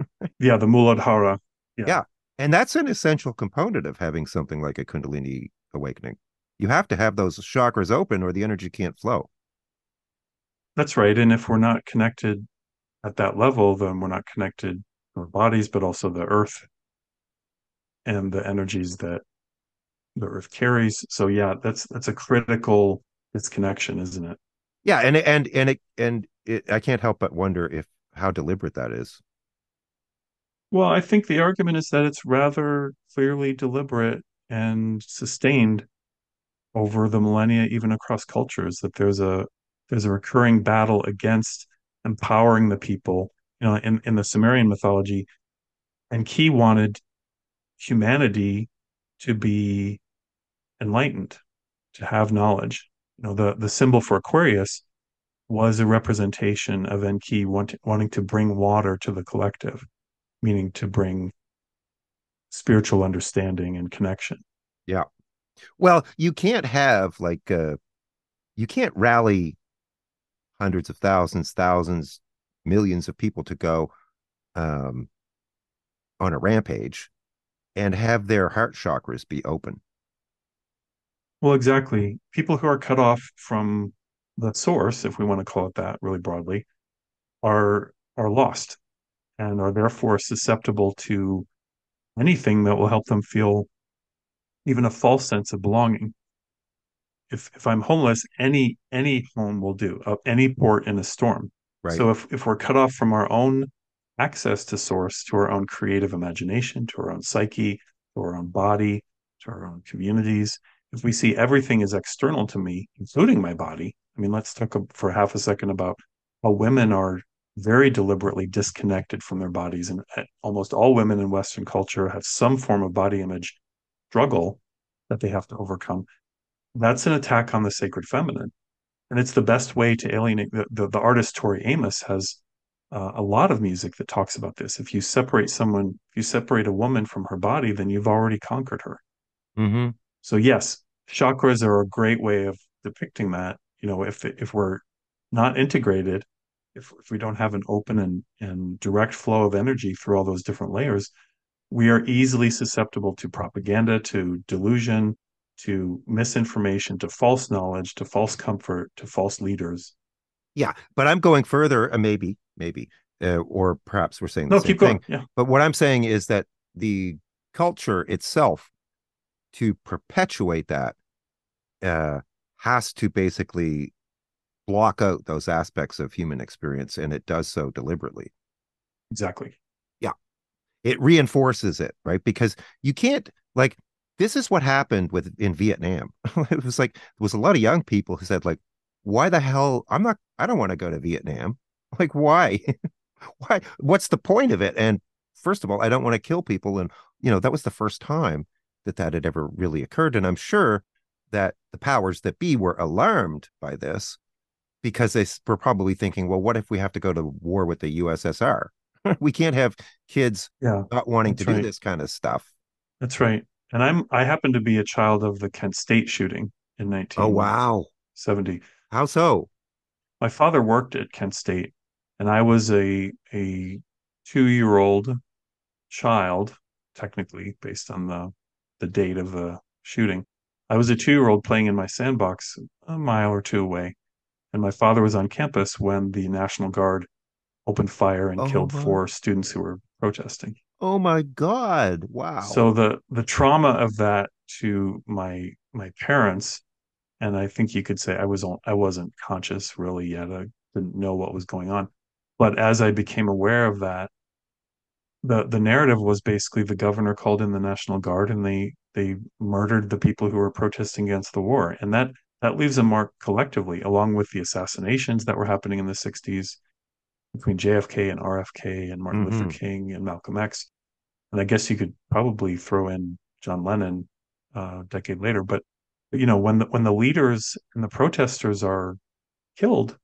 Yeah, the Muladhara. Yeah, and that's an essential component of having something like a Kundalini awakening. You have to have those chakras open, or the energy can't flow. That's right. And if we're not connected at that level, then we're not connected to our bodies, but also the earth and the energies that the earth carries. So yeah, that's a critical disconnection, isn't it? Yeah. And I can't help but wonder how deliberate that is. Well, I think the argument is that it's rather clearly deliberate and sustained over the millennia, even across cultures, that there's a recurring battle against empowering the people. In the Sumerian mythology, Enki wanted humanity to be enlightened, to have knowledge. The symbol for Aquarius was a representation of Enki wanting to bring water to the collective, meaning to bring spiritual understanding and connection. Yeah. Well, you can't have you can't rally hundreds of thousands, millions of people to go on a rampage and have their heart chakras be open. Well, exactly. People who are cut off from the source, if we want to call it that really broadly, are lost and are therefore susceptible to anything that will help them feel even a false sense of belonging. If I'm homeless, any home will do, any port in a storm. Right. So if we're cut off from our own access to source, to our own creative imagination, to our own psyche, to our own body, to our own communities, if we see everything is external to me, including my body, I mean, let's talk for half a second about how women are very deliberately disconnected from their bodies. And almost all women in Western culture have some form of body image struggle that they have to overcome. That's an attack on the sacred feminine. And it's the best way to alienate. The artist Tori Amos has a lot of music that talks about this. If you separate a woman from her body, then you've already conquered her. Mm-hmm. So yes, chakras are a great way of depicting that. You know, if we're not integrated, if we don't have an open and direct flow of energy through all those different layers, we are easily susceptible to propaganda, to delusion, to misinformation, to false knowledge, to false comfort, to false leaders. Yeah, but I'm going further, maybe, or perhaps we're saying the same thing. Yeah. But what I'm saying is that the culture itself, to perpetuate that, has to basically block out those aspects of human experience, and it does so deliberately. Exactly. Yeah. It reinforces it, right? Because you can't, like, this is what happened in Vietnam. It was like, there was a lot of young people who said, like, why the hell, I don't want to go to Vietnam. Like, why? Why? What's the point of it? And first of all, I don't want to kill people. And, you know, that was the first time that had ever really occurred. And I'm sure that the powers that be were alarmed by this, because they were probably thinking, well, what if we have to go to war with the USSR? We can't have kids not wanting to do this kind of stuff. That's right. And I happen to be a child of the Kent State shooting in 1970. How so? My father worked at Kent State, and I was a 2-year-old child, technically, based on the date of the shooting. I was a 2-year-old playing in my sandbox a mile or two away, and my father was on campus when the National Guard opened fire and killed four students who were protesting. Oh my God. Wow. So the trauma of that to my parents, and I think you could say I wasn't conscious really yet. I didn't know what was going on. But as I became aware of that, the narrative was basically the governor called in the National Guard, and they murdered the people who were protesting against the war. And that leaves a mark collectively, along with the assassinations that were happening in the 60s between JFK and RFK and Martin Luther King and Malcolm X. And I guess you could probably throw in John Lennon a decade later. But, you know, when the leaders and the protesters are killed,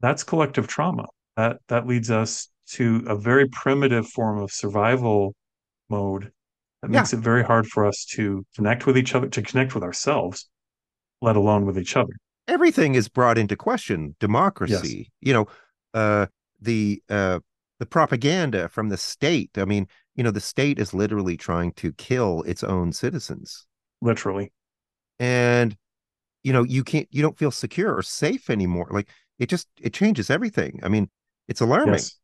that's collective trauma. That leads us to a very primitive form of survival mode that makes it very hard for us to connect with each other, to connect with ourselves, let alone with each other. Everything is brought into question. Democracy, you know, the propaganda from the state. I mean, you know, the state is literally trying to kill its own citizens. Literally. And, you know, you don't feel secure or safe anymore. Like, it changes everything. I mean, it's alarming. Yes.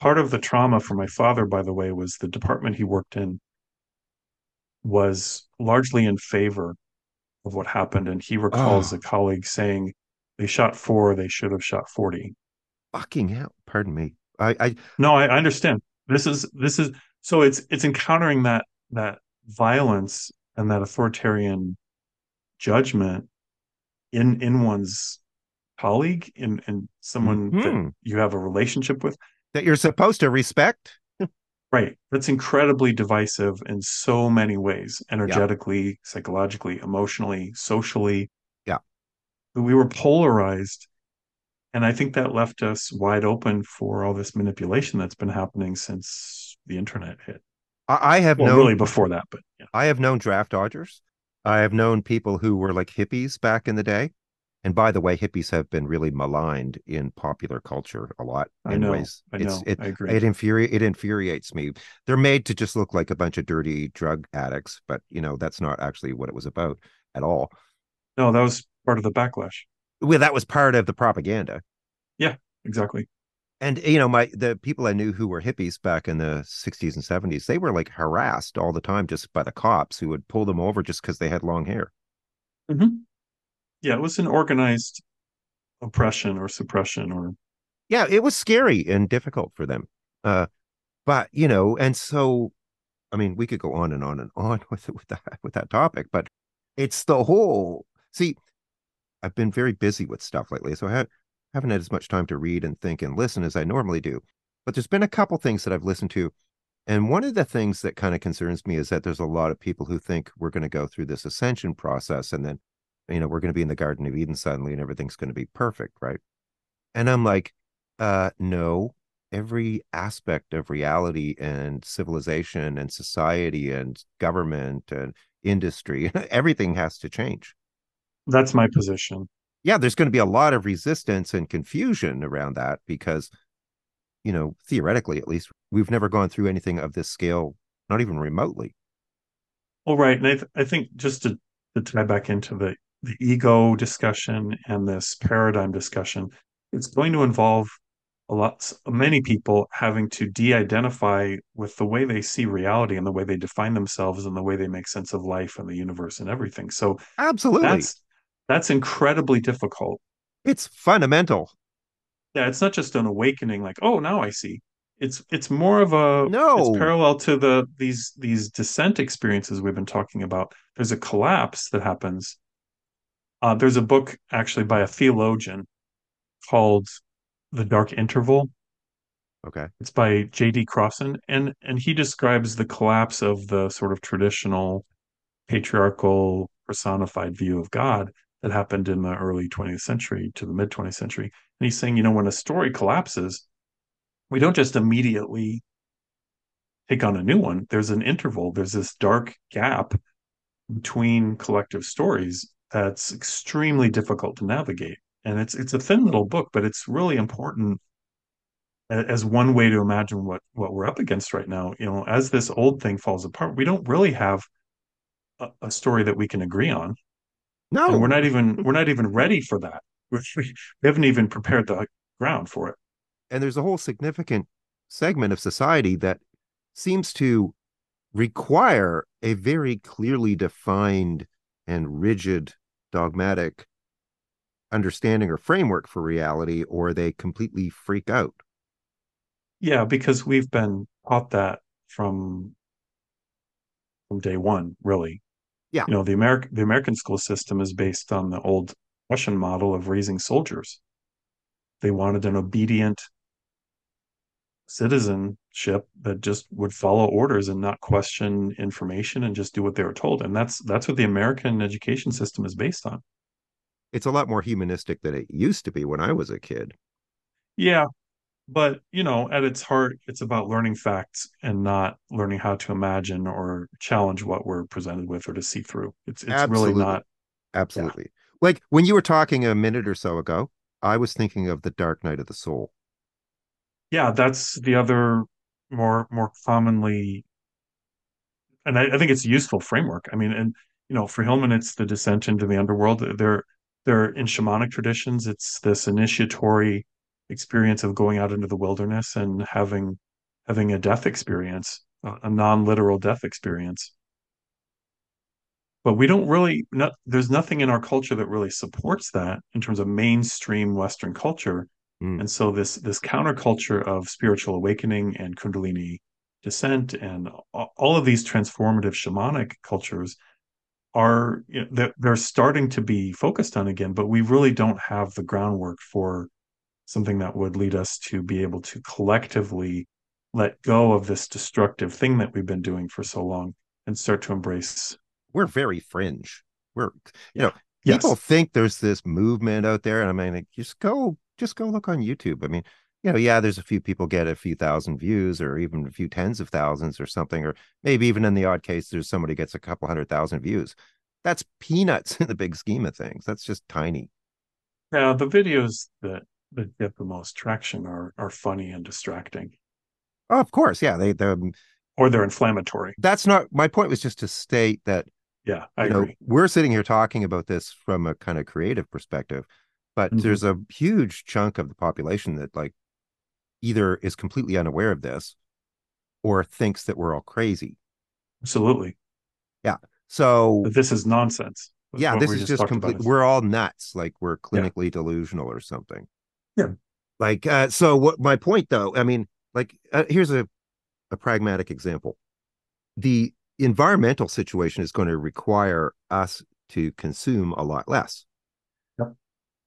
Part of the trauma for my father, by the way, was the department he worked in was largely in favor of what happened. And he recalls a colleague saying, they shot 4, they should have shot 40. Fucking hell! Pardon me. I understand. This is so it's encountering that violence and that authoritarian judgment in one's colleague, in someone that you have a relationship with that you're supposed to respect. Right. That's incredibly divisive in so many ways: energetically, psychologically, emotionally, socially. Yeah, we were polarized. And I think that left us wide open for all this manipulation that's been happening since the internet hit. I have known, really before that, but I have known draft dodgers. I have known people who were like hippies back in the day, And by the way, hippies have been really maligned in popular culture a lot. I know, I agree. It infuriates me. They're made to just look like a bunch of dirty drug addicts, but you know, that's not actually what it was about at all. No, that was part of the backlash. Well, that was part of the propaganda. Yeah, exactly. And you know, the people I knew who were hippies back in the 60s and 70s, they were like harassed all the time just by the cops who would pull them over just because they had long hair. Mm-hmm. Yeah, it was an organized oppression or suppression, or yeah, it was scary and difficult for them. But you know, and so I mean, we could go on and on and on with that topic, but it's the whole. See, I've been very busy with stuff lately, so I haven't had as much time to read and think and listen as I normally do. But there's been a couple things that I've listened to. And one of the things that kind of concerns me is that there's a lot of people who think we're going to go through this ascension process. And then, you know, we're going to be in the Garden of Eden suddenly and everything's going to be perfect. Right. And I'm like, no, every aspect of reality and civilization and society and government and industry, everything has to change. That's my position. Yeah, there's going to be a lot of resistance and confusion around that because, you know, theoretically, at least, we've never gone through anything of this scale, not even remotely. All right. And I think just to tie back into the ego discussion and this paradigm discussion, it's going to involve many people having to de-identify with the way they see reality and the way they define themselves and the way they make sense of life and the universe and everything. So absolutely. That's incredibly difficult. It's fundamental. Yeah, it's not just an awakening like, oh, now I see. It's more of a it's parallel to these descent experiences we've been talking about. There's a collapse that happens. There's a book actually by a theologian called The Dark Interval. Okay. It's by J.D. Crossan, and he describes the collapse of the sort of traditional patriarchal personified view of God that happened in the early 20th century to the mid 20th century. And he's saying, you know, when a story collapses, we don't just immediately take on a new one. There's an interval. There's this dark gap between collective stories that's extremely difficult to navigate. And it's a thin little book, but it's really important as one way to imagine what we're up against right now. You know, as this old thing falls apart, we don't really have a story that we can agree on. No, and we're not even ready for that. We haven't even prepared the ground for it. And there's a whole significant segment of society that seems to require a very clearly defined and rigid dogmatic understanding or framework for reality, or they completely freak out. Yeah, because we've been taught that from day one, really. Yeah. You know, the American school system is based on the old Russian model of raising soldiers. They wanted an obedient citizenship that just would follow orders and not question information and just do what they were told. And that's what the American education system is based on. It's a lot more humanistic than it used to be when I was a kid. Yeah. But, you know, at its heart, it's about learning facts and not learning how to imagine or challenge what we're presented with or to see through. It's really not. Absolutely. Yeah. Like when you were talking a minute or so ago, I was thinking of The Dark Night of the Soul. Yeah, that's the other more commonly. And I think it's a useful framework. I mean, and, you know, for Hillman, it's the descent into the underworld. They're in shamanic traditions. It's this initiatory experience of going out into the wilderness and having a death experience, a non-literal death experience. But we don't really, there's nothing in our culture that really supports that in terms of mainstream Western culture. Mm. And so this counterculture of spiritual awakening and Kundalini descent and all of these transformative shamanic cultures are, you know, they're starting to be focused on again, but we really don't have the groundwork for something that would lead us to be able to collectively let go of this destructive thing that we've been doing for so long and start to embrace. We're very fringe. People think there's this movement out there, and I mean, like, just go look on YouTube. I mean, you know, yeah, there's a few people get a few thousand views or even a few tens of thousands or something, or maybe even in the odd case, there's somebody gets a couple 100,000 views. That's peanuts in the big scheme of things. That's just tiny. Yeah, the videos that get the most traction are funny and distracting. Oh, of course, yeah. Or they're inflammatory. That's not my point. Was just to state that. Yeah, I agree. We're sitting here talking about this from a kind of creative perspective, but there's a huge chunk of the population that either is completely unaware of this, or thinks that we're all crazy. Absolutely. Yeah. So but this is nonsense. Yeah, this is just complete. We're all nuts. We're clinically delusional or something. Yeah. So what my point though, here's a pragmatic example. The environmental situation is going to require us to consume a lot less. Yep.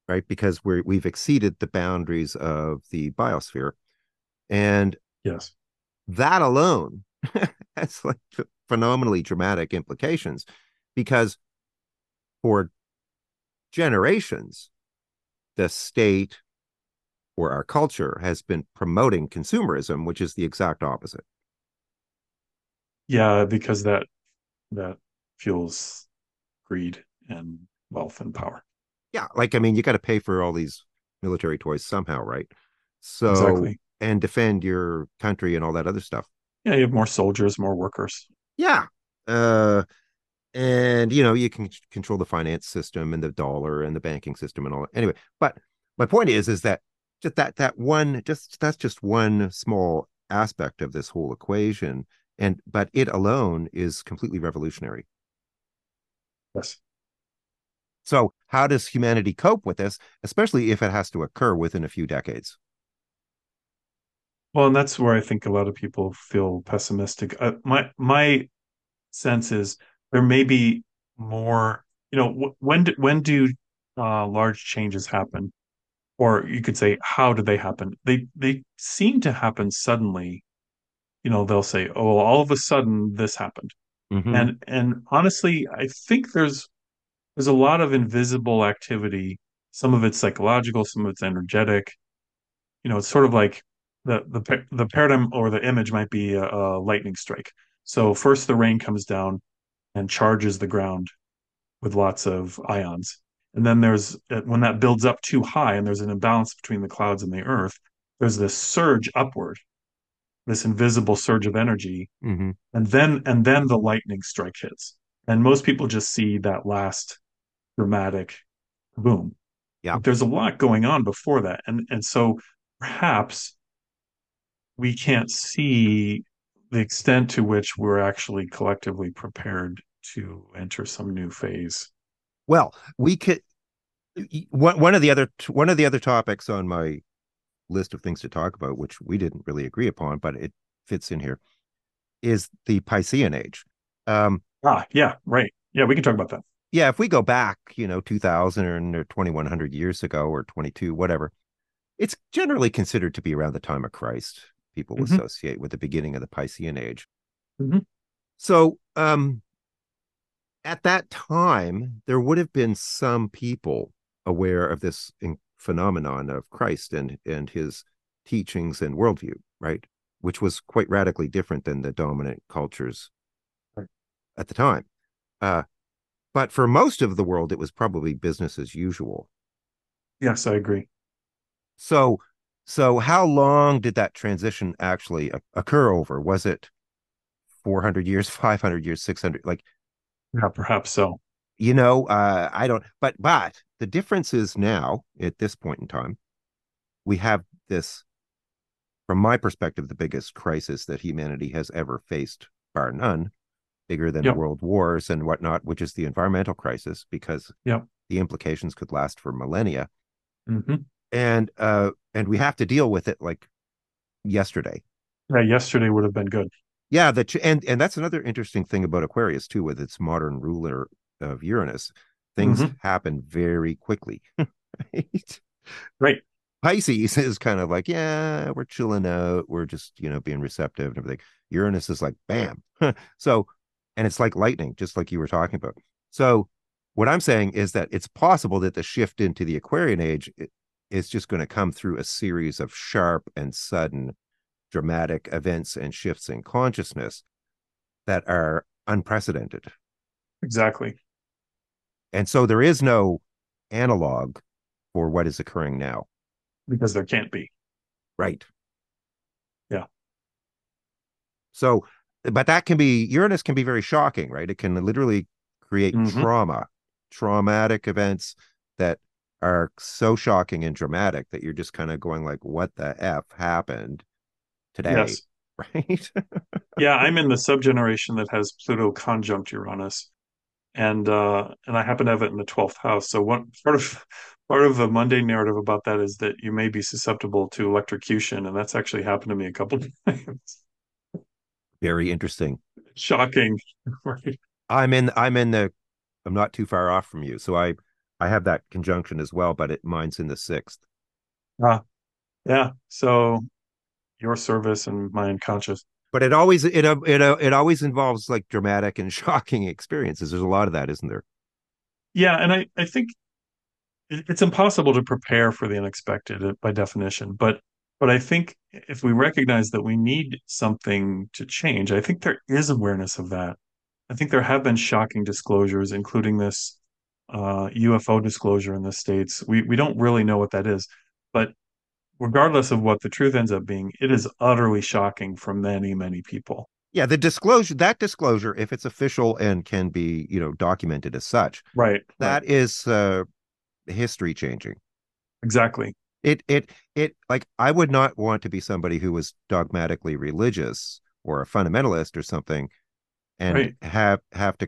Right. Because we've exceeded the boundaries of the biosphere. And yes, that alone has phenomenally dramatic implications, because for generations, the state or our culture has been promoting consumerism, which is the exact opposite. Yeah, because that fuels greed and wealth and power. Yeah, you got to pay for all these military toys somehow, right? So, exactly. And defend your country and all that other stuff. Yeah, you have more soldiers, more workers. Yeah. And, you can control the finance system and the dollar and the banking system and all that. Anyway, but my point is that just that's just one small aspect of this whole equation. But it alone is completely revolutionary. Yes. So how does humanity cope with this, especially if it has to occur within a few decades? Well, and that's where I think a lot of people feel pessimistic. My sense is there may be more, when do large changes happen? Or you could say, how do they happen? They seem to happen suddenly. They'll say, oh, well, all of a sudden this happened. Mm-hmm. And honestly, I think there's a lot of invisible activity. Some of it's psychological, some of it's energetic. It's sort of like the paradigm or the image might be a lightning strike. So first the rain comes down and charges the ground with lots of ions. And then when that builds up too high and there's an imbalance between the clouds and the earth, there's this surge upward, this invisible surge of energy. Mm-hmm. And then the lightning strike hits. And most people just see that last dramatic boom. Yeah. But there's a lot going on before that. And so perhaps we can't see the extent to which we're actually collectively prepared to enter some new phase. Well, we could. One of the other topics on my list of things to talk about, which we didn't really agree upon, but it fits in here, is the Piscean Age. Yeah, right. Yeah, we can talk about that. Yeah, if we go back, 2,000 or 2,100 years ago, or 22, whatever, it's generally considered to be around the time of Christ. People mm-hmm. associate with the beginning of the Piscean Age. Mm-hmm. So, at that time, there would have been some people aware of this phenomenon of Christ and his teachings and worldview, right? Which was quite radically different than the dominant cultures right. at the time. But for most of the world, it was probably business as usual. Yes, I agree. So how long did that transition actually occur over? Was it 400 years, 500 years, 600? Yeah, perhaps so. I don't, but the difference is now at this point in time, we have this, from my perspective, the biggest crisis that humanity has ever faced, bar none, bigger than world wars and whatnot, which is the environmental crisis, because the implications could last for millennia. Mm-hmm. And we have to deal with it yesterday. Yeah, yesterday would have been good. Yeah, and that's another interesting thing about Aquarius too, with its modern ruler of Uranus. Things mm-hmm. happen very quickly, right? Right. Pisces is kind of we're chilling out, we're just being receptive and everything. Uranus is bam. So, and it's like lightning, just like you were talking about. So, what I'm saying is that it's possible that the shift into the Aquarian Age is just going to come through a series of sharp and sudden, dramatic events and shifts in consciousness that are unprecedented. Exactly. And so there is no analog for what is occurring now. Because there can't be. Right. Yeah. So, but that can be, Uranus can be very shocking, right? It can literally create traumatic events that are so shocking and dramatic that you're just kind of going like, what the F happened today? Yes. Right. Yeah. I'm in the subgeneration that has Pluto conjunct Uranus. And I happen to have it in the 12th house. So one part of the Monday narrative about that is that you may be susceptible to electrocution, and that's actually happened to me a couple of times. Very interesting. Shocking. Right. I'm not too far off from you. So I have that conjunction as well, but mine's in the 6th. Yeah. So your service and my unconscious. But it always it always involves like dramatic and shocking experiences. There's a lot of that, isn't there? Yeah, and I think it's impossible to prepare for the unexpected by definition. But I think if we recognize that we need something to change, I think there is awareness of that. I think there have been shocking disclosures, including this UFO disclosure in the States. We don't really know what that is, but regardless of what the truth ends up being, it is utterly shocking for many, many people. Yeah, that disclosure, if it's official and can be, documented as such, right? That is history changing. Exactly. It like, I would not want to be somebody who was dogmatically religious or a fundamentalist or something, and have to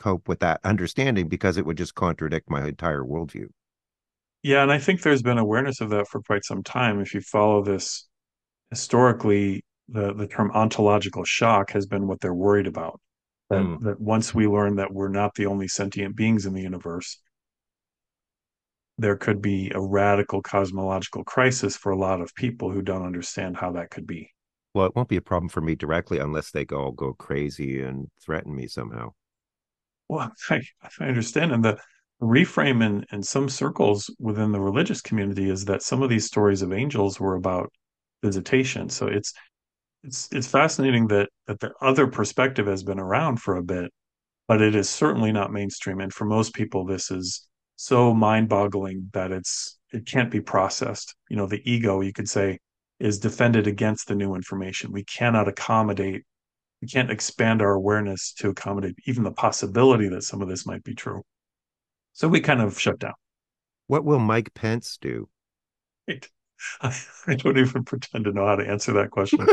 cope with that understanding, because it would just contradict my entire worldview. Yeah, and I think there's been awareness of that for quite some time. If you follow this historically, the term ontological shock has been what they're worried about. That once we learn that we're not the only sentient beings in the universe, there could be a radical cosmological crisis for a lot of people who don't understand how that could be. Well, it won't be a problem for me directly unless they all go crazy and threaten me somehow. Well, I understand. And the reframe in some circles within the religious community is that some of these stories of angels were about visitation. So it's fascinating that the other perspective has been around for a bit, but it is certainly not mainstream. And for most people, this is so mind-boggling that it can't be processed. The ego, you could say, is defended against the new information. We can't expand our awareness to accommodate even the possibility that some of this might be true. So we kind of shut down. What will Mike Pence do? Right. I don't even pretend to know how to answer that question.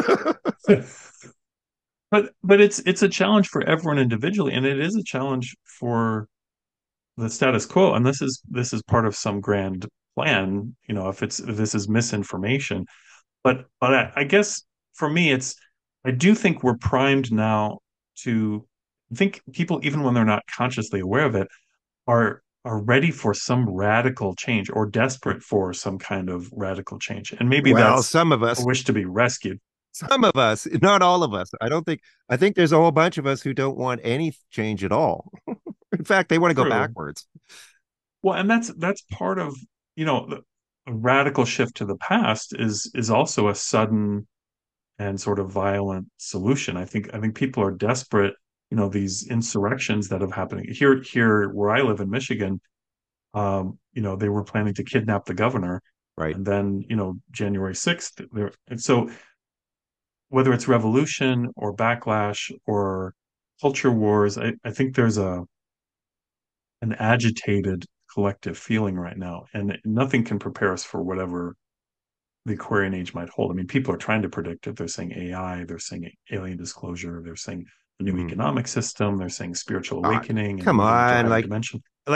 But it's a challenge for everyone individually, and it is a challenge for the status quo. And this is part of some grand plan. If this is misinformation, but I guess for me, I do think we're primed now to think people, even when they're not consciously aware of it, are ready for some radical change, or desperate for some kind of radical change. And maybe that's some of us wish to be rescued. Some of us, not all of us. I think there's a whole bunch of us who don't want any change at all. In fact, they want to go backwards. Well, and that's part of, a radical shift to the past is also a sudden and sort of violent solution. I think people are desperate. These insurrections that have happened here where I live in Michigan, they were planning to kidnap the governor. Right. And then, January 6th. And so whether it's revolution or backlash or culture wars, I think there's an agitated collective feeling right now. And nothing can prepare us for whatever the Aquarian age might hold. I mean, people are trying to predict it. They're saying AI, they're saying alien disclosure, they're saying a new economic system. They're saying spiritual awakening. Come on. The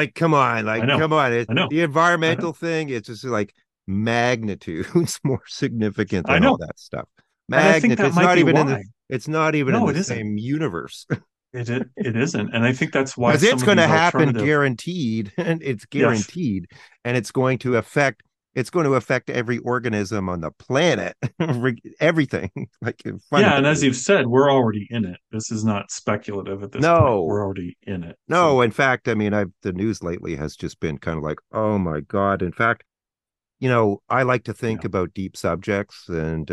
environmental thing, it's just like magnitudes more significant than all that stuff. It's not even in the same universe. It isn't. And I think that's why it's going to happen guaranteed. And it's guaranteed. Yes. And it's going to affect every organism on the planet, everything. And as you've said, we're already in it. This is not speculative at this point. We're already in it. No, so. In fact, I mean, the news lately has just been kind of like, oh my God. In fact, I like to think about deep subjects, and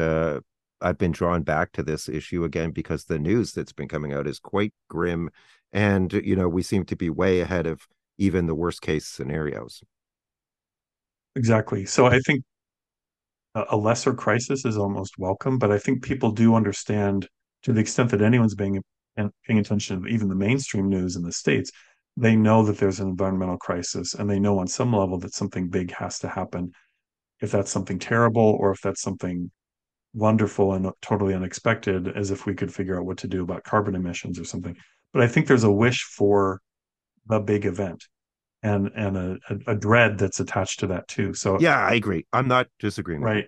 I've been drawn back to this issue again because the news that's been coming out is quite grim, and, we seem to be way ahead of even the worst case scenarios. Exactly. So I think a lesser crisis is almost welcome, but I think people do understand, to the extent that anyone's paying attention to even the mainstream news in the States, they know that there's an environmental crisis, and they know on some level that something big has to happen. If that's something terrible, or if that's something wonderful and totally unexpected, as if we could figure out what to do about carbon emissions or something. But I think there's a wish for the big event, and a dread that's attached to that too. So yeah, I agree. I'm not disagreeing. Right.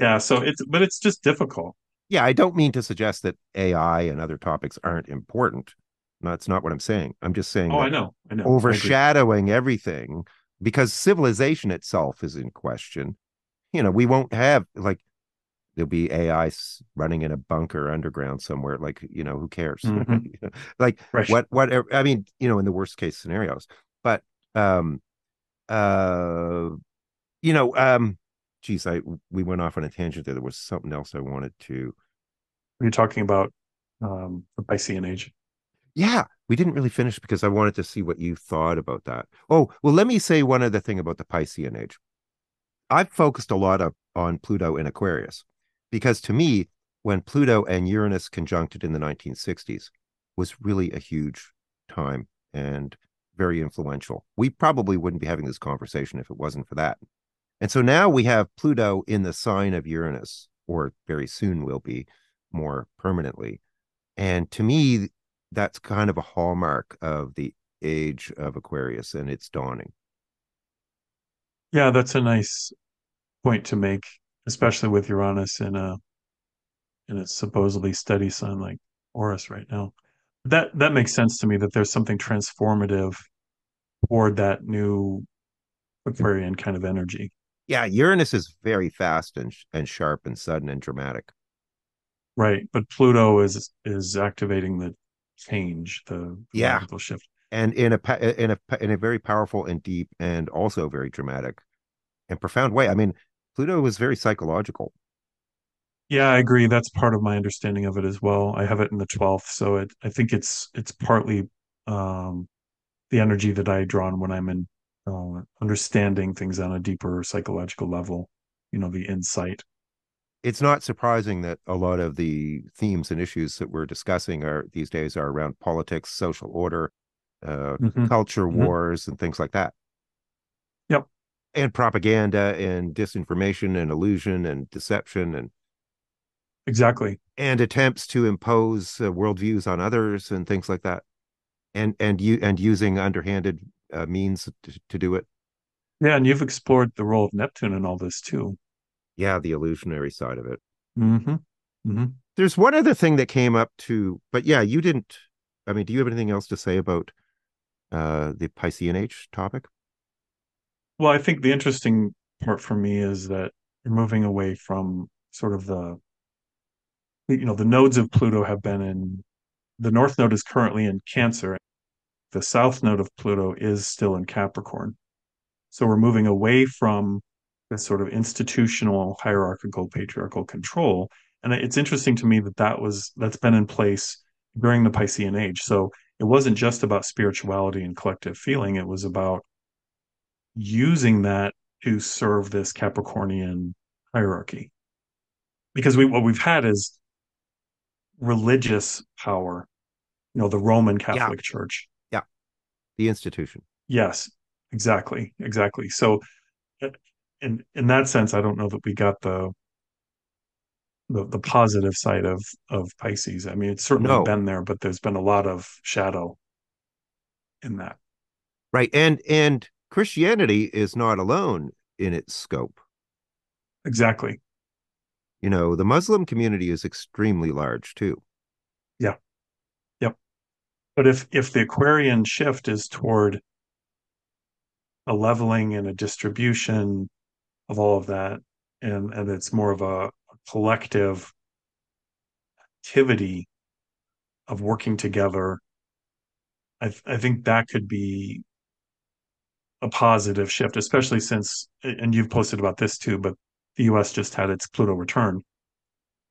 Yeah. So it's just difficult. Yeah. I don't mean to suggest that AI and other topics aren't important. No, that's not what I'm saying. I'm just saying I know. Overshadowing everything, because civilization itself is in question. You know, we won't have, like, there'll be AI running in a bunker underground somewhere. Like, you know, who cares? Mm-hmm. You know, like, fresh. Whatever. I mean, you know, in the worst case scenarios, but, you know, geez, we went off on a tangent there. There was something else I wanted to. You're talking about, the Piscean Age. Yeah, we didn't really finish because I wanted to see what you thought about that. Oh, well, let me say one other thing about the Piscean Age. I've focused a lot on Pluto in Aquarius, because to me, when Pluto and Uranus conjuncted in the 1960s, was really a huge time and very influential. We probably wouldn't be having this conversation if it wasn't for that. And so now we have Pluto in the sign of Uranus, or very soon will be more permanently. And to me, that's kind of a hallmark of the Age of Aquarius and its dawning. Yeah, that's a nice point to make, especially with Uranus in its supposedly steady sun like Taurus right now. That makes sense to me, that there's something transformative toward that new Aquarian kind of energy. Yeah, Uranus is very fast and sharp and sudden and dramatic. Right, but Pluto is activating the change, the radical shift, and in a very powerful and deep and also very dramatic and profound way. I mean, Pluto was very psychological. Yeah, I agree. That's part of my understanding of it as well. I have it in the 12th, so I think it's partly the energy that I draw on when I'm in understanding things on a deeper psychological level. You know, the insight. It's not surprising that a lot of the themes and issues that we're discussing these days are around politics, social order, culture wars, and things like that. Yep. And propaganda and disinformation and illusion and deception and exactly. And attempts to impose worldviews on others and things like that. And using underhanded means to do it. Yeah, and you've explored the role of Neptune in all this too. Yeah, the illusionary side of it. Mm-hmm. Mm-hmm. There's one other thing that came up too, but yeah, you didn't. I mean, do you have anything else to say about the Piscean Age topic? Well, I think the interesting part for me is that you're moving away from sort of the nodes of Pluto have been in, the North Node is currently in Cancer. The South Node of Pluto is still in Capricorn. So we're moving away from this sort of institutional, hierarchical, patriarchal control. And it's interesting to me that's been in place during the Piscean Age. So it wasn't just about spirituality and collective feeling. It was about using that to serve this Capricornian hierarchy. Because what we've had is religious power, you know, the Roman Catholic Church. Yeah. The institution. Yes, exactly. Exactly. So in that sense, I don't know that we got the positive side of Pisces. I mean, it's certainly been there, but there's been a lot of shadow in that. Right. And Christianity is not alone in its scope. Exactly. You know, the Muslim community is extremely large too. Yeah. Yep. But if the Aquarian shift is toward a leveling and a distribution of all of that, and it's more of a collective activity of working together, I think that could be a positive shift, especially since, and you've posted about this too, but the U.S. just had its Pluto return,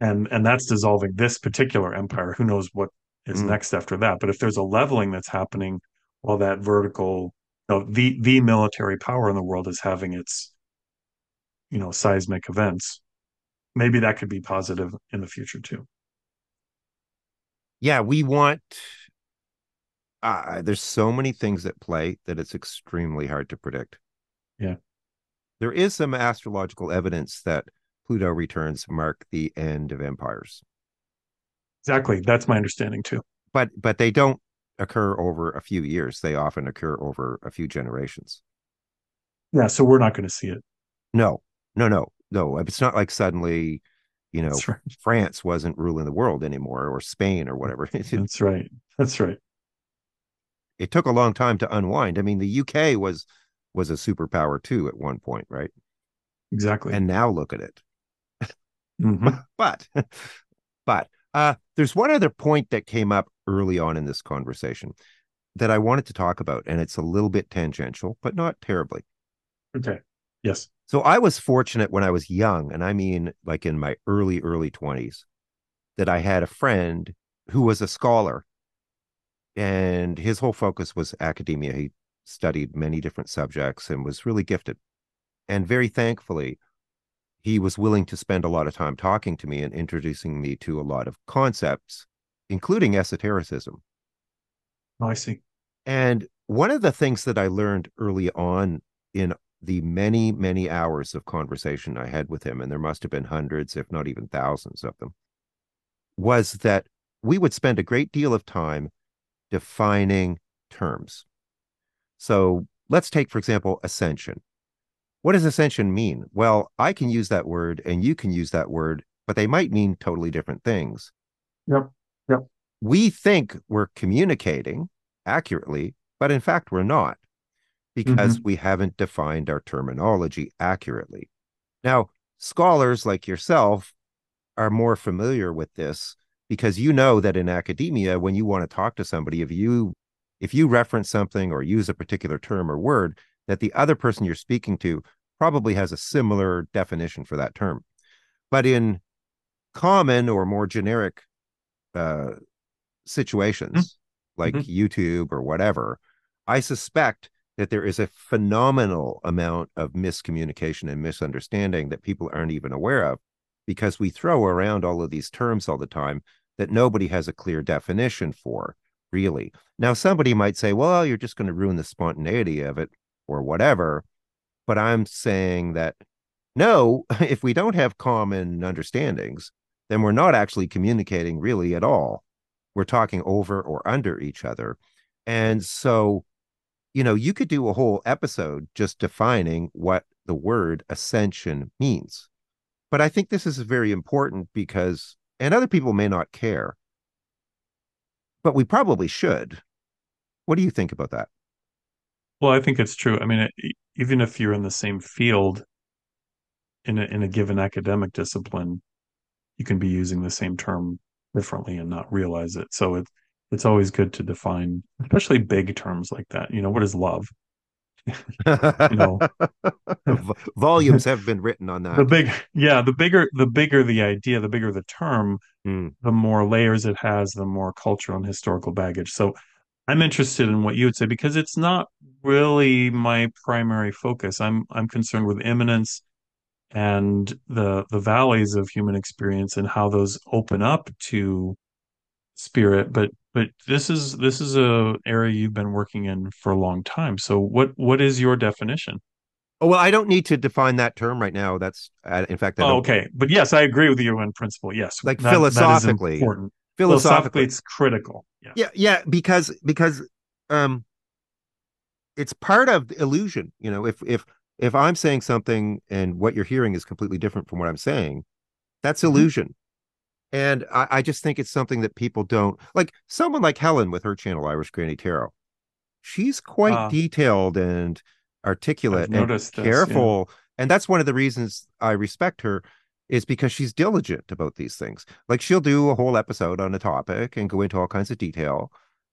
and that's dissolving this particular empire. Who knows what is next after that? But if there's a leveling that's happening, while that vertical, the military power in the world is having its you know, seismic events, maybe that could be positive in the future too. Yeah, we want, there's so many things at play that it's extremely hard to predict. Yeah. There is some astrological evidence that Pluto returns mark the end of empires. Exactly. That's my understanding too. But they don't occur over a few years. They often occur over a few generations. Yeah. So we're not going to see it. No. It's not like suddenly, you know, right, France wasn't ruling the world anymore, or Spain or whatever. That's right. That's right. It took a long time to unwind. I mean, the UK was a superpower too at one point, right? Exactly. And now look at it. Mm-hmm. But there's one other point that came up early on in this conversation that I wanted to talk about, and it's a little bit tangential, but not terribly. Okay. Yes. So I was fortunate when I was young, and I mean like in my early 20s, that I had a friend who was a scholar, and his whole focus was academia. He studied many different subjects and was really gifted. And very thankfully, he was willing to spend a lot of time talking to me and introducing me to a lot of concepts, including esotericism. Oh, I see. And one of the things that I learned early on in the many, many hours of conversation I had with him, and there must have been hundreds, if not even thousands of them, was that we would spend a great deal of time defining terms. So let's take, for example, ascension. What does ascension mean? Well, I can use that word and you can use that word, but they might mean totally different things. Yep. We think we're communicating accurately, but in fact, we're not, because we haven't defined our terminology accurately. Now, scholars like yourself are more familiar with this because you know that in academia, when you want to talk to somebody, if you reference something or use a particular term or word, that the other person you're speaking to probably has a similar definition for that term. But in common or more generic situations, like YouTube or whatever, I suspect that there is a phenomenal amount of miscommunication and misunderstanding that people aren't even aware of, because we throw around all of these terms all the time that nobody has a clear definition for, really. Now, somebody might say, well, you're just going to ruin the spontaneity of it, or whatever, but I'm saying that no, if we don't have common understandings, then we're not actually communicating really at all. We're talking over or under each other. And so, you know, you could do a whole episode just defining what the word ascension means. But I think this is very important because, and other people may not care, but we probably should. What do you think about that? Well, I think it's true. I mean, even if you're in the same field in a given academic discipline, you can be using the same term differently and not realize it. So it's always good to define, especially big terms like that. You know, what is love? You know, volumes have been written on that. The bigger the idea, the bigger the term, the more layers it has, the more cultural and historical baggage. So I'm interested in what you would say, because it's not really my primary focus. I'm concerned with immanence and the valleys of human experience and how those open up to spirit. But this is a area you've been working in for a long time. So what is your definition? Oh, well, I don't need to define that term right now. That's in fact. Okay. But yes, I agree with you in principle. Yes, like that, philosophically, that is important. Philosophically, it's critical. Yeah, because it's part of the illusion. You know, if I'm saying something and what you're hearing is completely different from what I'm saying, that's illusion. And I just think it's something that people don't like. Someone like Helen with her channel, Irish Granny Tarot, she's quite detailed and articulate and careful. Yeah. And that's one of the reasons I respect her, is because she's diligent about these things. Like, she'll do a whole episode on a topic and go into all kinds of detail.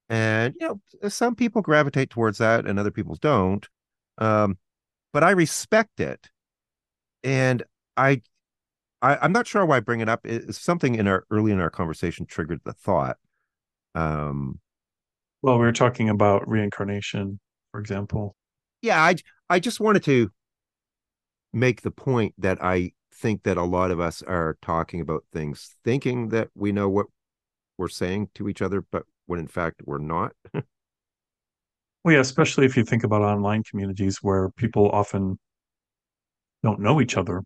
And, you know, some people gravitate towards that and other people don't. But I respect it. And I'm not sure why I bring it up. It's something early in our conversation triggered the thought. Well, we were talking about reincarnation, for example. Yeah, I just wanted to make the point that I think that a lot of us are talking about things, thinking that we know what we're saying to each other, but when in fact we're not. Well, yeah, especially if you think about online communities where people often don't know each other,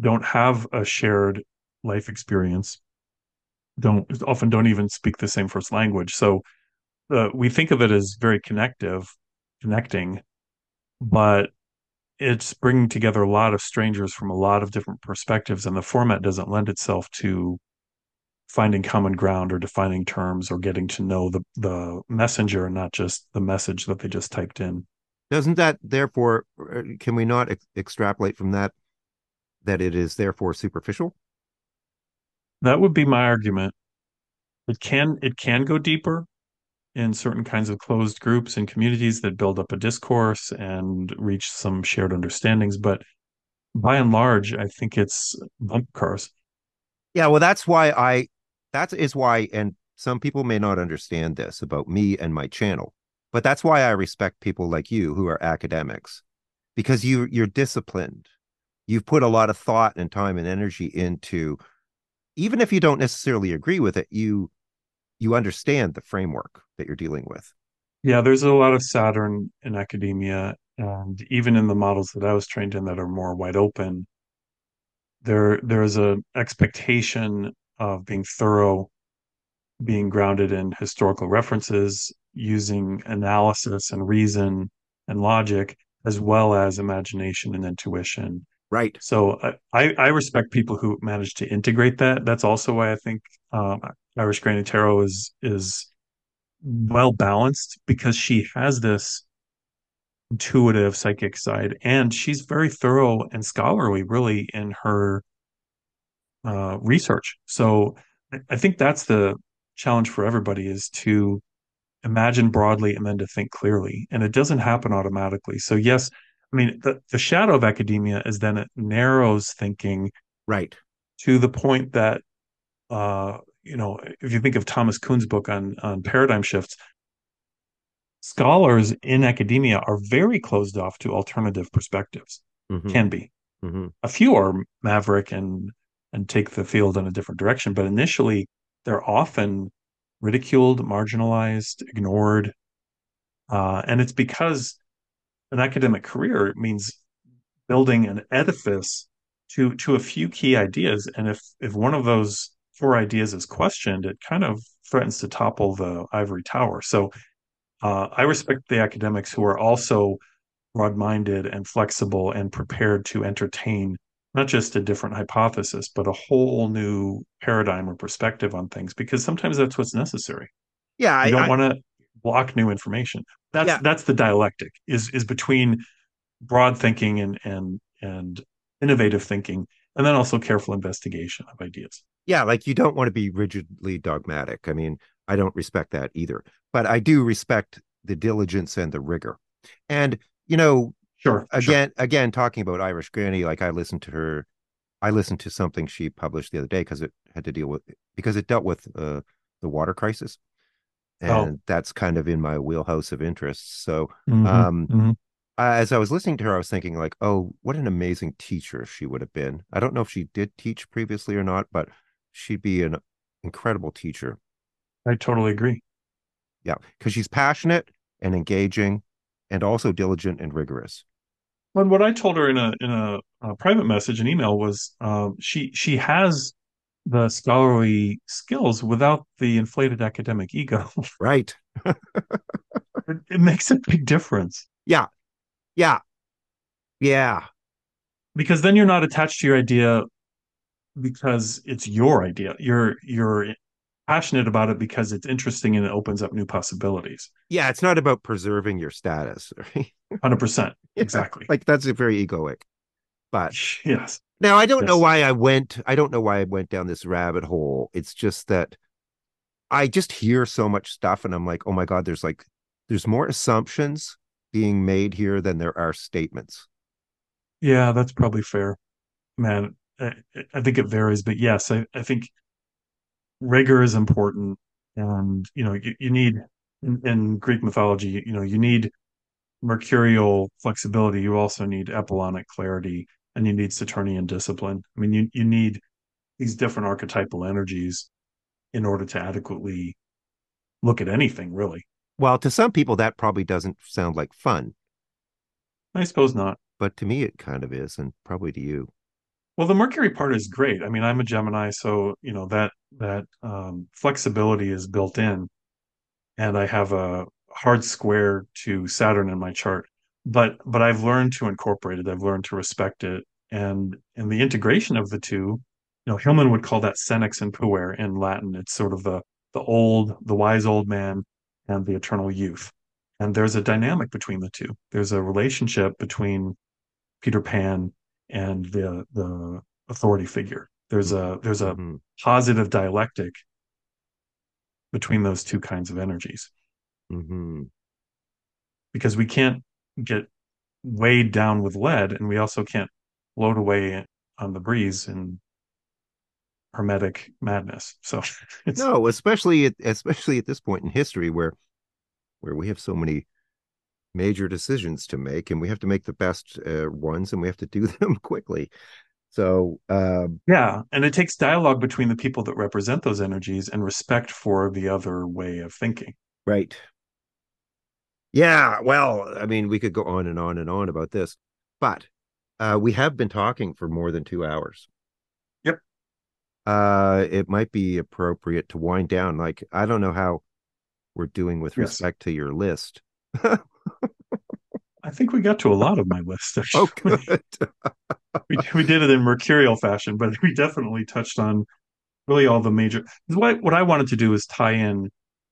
don't have a shared life experience, often don't even speak the same first language. So we think of it as very connecting, but it's bringing together a lot of strangers from a lot of different perspectives, and the format doesn't lend itself to finding common ground or defining terms or getting to know the messenger, not just the message that they just typed in. Doesn't that, therefore, can we not extrapolate from that it is therefore superficial? That would be my argument. It can go deeper in certain kinds of closed groups and communities that build up a discourse and reach some shared understandings. But by and large, I think it's bump cars. Yeah, well, that is why, and some people may not understand this about me and my channel, but that's why I respect people like you who are academics, because you're disciplined. You've put a lot of thought and time and energy into, even if you don't necessarily agree with it, you understand the framework that you're dealing with. Yeah, there's a lot of Saturn in academia, and even in the models that I was trained in that are more wide open, there's an expectation of being thorough, being grounded in historical references, using analysis and reason and logic, as well as imagination and intuition. Right. So I respect people who manage to integrate that. That's also why I think Irish Granny Tarot is well balanced, because she has this intuitive psychic side, and she's very thorough and scholarly, really, in her research. So I think that's the challenge for everybody, is to imagine broadly and then to think clearly. And it doesn't happen automatically. So yes, I mean, the shadow of academia is then it narrows thinking, right, to the point that, if you think of Thomas Kuhn's book on paradigm shifts, scholars in academia are very closed off to alternative perspectives, can be. Mm-hmm. A few are maverick and take the field in a different direction, but initially they're often ridiculed, marginalized, ignored. And it's because an academic career means building an edifice to a few key ideas. And if one of those four ideas is questioned, it kind of threatens to topple the ivory tower. So I respect the academics who are also broad-minded and flexible and prepared to entertain not just a different hypothesis, but a whole new paradigm or perspective on things, because sometimes that's what's necessary. Yeah, you don't want to block new information. That's the dialectic is between broad thinking and innovative thinking, and then also careful investigation of ideas. Yeah, like you don't want to be rigidly dogmatic. I mean, I don't respect that either, but I do respect the diligence and the rigor. And again, talking about Irish Granny, like I listened to something she published the other day because it dealt with the water crisis. And that's kind of in my wheelhouse of interest. So as I was listening to her, I was thinking like, oh, what an amazing teacher she would have been. I don't know if she did teach previously or not, but she'd be an incredible teacher. I totally agree. Yeah, because she's passionate and engaging and also diligent and rigorous. And what I told her in a private message, an email, was she has the scholarly skills without the inflated academic ego. Right. It makes a big difference. Yeah. Yeah. Yeah. Because then you're not attached to your idea because it's your idea. You're passionate about it because it's interesting and it opens up new possibilities. Yeah. It's not about preserving your status. Right? 100%. Exactly. Like that's very egoic, but yes. Now, I don't know why I went down this rabbit hole. It's just that I just hear so much stuff and I'm like, oh my God, there's more assumptions being made here than there are statements. Yeah, that's probably fair. Man, I think it varies. But yes, I think rigor is important. And, you need in Greek mythology, you need mercurial flexibility, you also need Apollonic clarity, and you need Saturnian discipline. I mean, you need these different archetypal energies in order to adequately look at anything, really. Well, to some people, that probably doesn't sound like fun. I suppose not. But to me, it kind of is, and probably to you. Well, the Mercury part is great. I mean, I'm a Gemini, so, you know, that flexibility is built in. And I have a hard square to Saturn in my chart. But I've learned to incorporate it. I've learned to respect it. And the integration of the two, you know, Hillman would call that senex and puer in Latin. It's sort of the wise old man and the eternal youth. And there's a dynamic between the two. There's a relationship between Peter Pan and the authority figure. There's a mm-hmm. positive dialectic between those two kinds of energies. Mm-hmm. Because we can't get weighed down with lead, and we also can't float away on the breeze in hermetic madness. So it's... No, especially at this point in history where we have so many major decisions to make, and we have to make the best ones, and we have to do them quickly. So yeah, and it takes dialogue between the people that represent those energies and respect for the other way of thinking. Right. Yeah, well, I mean, we could go on and on and on about this, but we have been talking for more than 2 hours. Yep. It might be appropriate to wind down. Like, I don't know how we're doing with respect to your list. I think we got to a lot of my list, actually. Oh, good. we did it in mercurial fashion, but we definitely touched on really all the major. What I wanted to do is tie in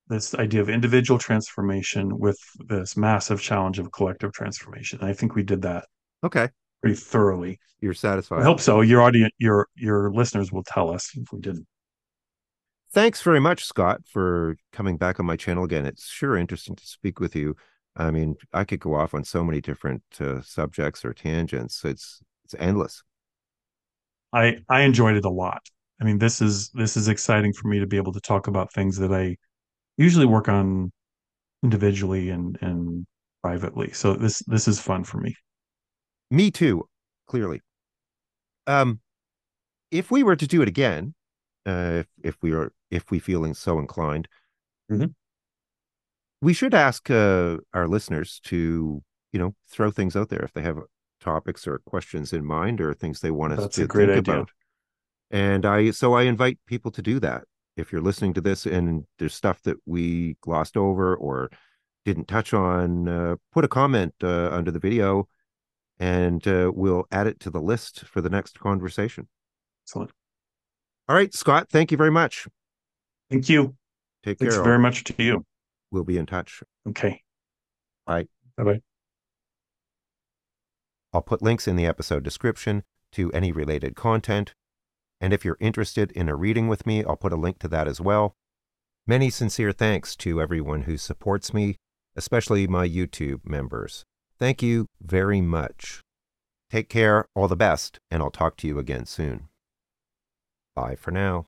this idea of individual transformation with this massive challenge of collective transformation. And I think we did that. Okay. Pretty thoroughly. You're satisfied? I hope so. Your audience, your listeners will tell us if we didn't. Thanks very much, Scott, for coming back on my channel again. It's sure interesting to speak with you. I mean, I could go off on so many different subjects or tangents. It's endless. I enjoyed it a lot. I mean, this is exciting for me to be able to talk about things that I usually work on individually and privately. So this is fun for me. Me too, clearly. If we were to do it again, if we feeling so inclined, mm-hmm. we should ask our listeners to, you know, throw things out there if they have topics or questions in mind or things they want us That's to a great think idea. About. And I invite people to do that. If you're listening to this and there's stuff that we glossed over or didn't touch on, put a comment under the video, and we'll add it to the list for the next conversation. Excellent. All right, Scott, thank you very much. Thank you. Take care. Thanks very much to you. We'll be in touch. Okay. Bye. Bye-bye. I'll put links in the episode description to any related content. And if you're interested in a reading with me, I'll put a link to that as well. Many sincere thanks to everyone who supports me, especially my YouTube members. Thank you very much. Take care, all the best, and I'll talk to you again soon. Bye for now.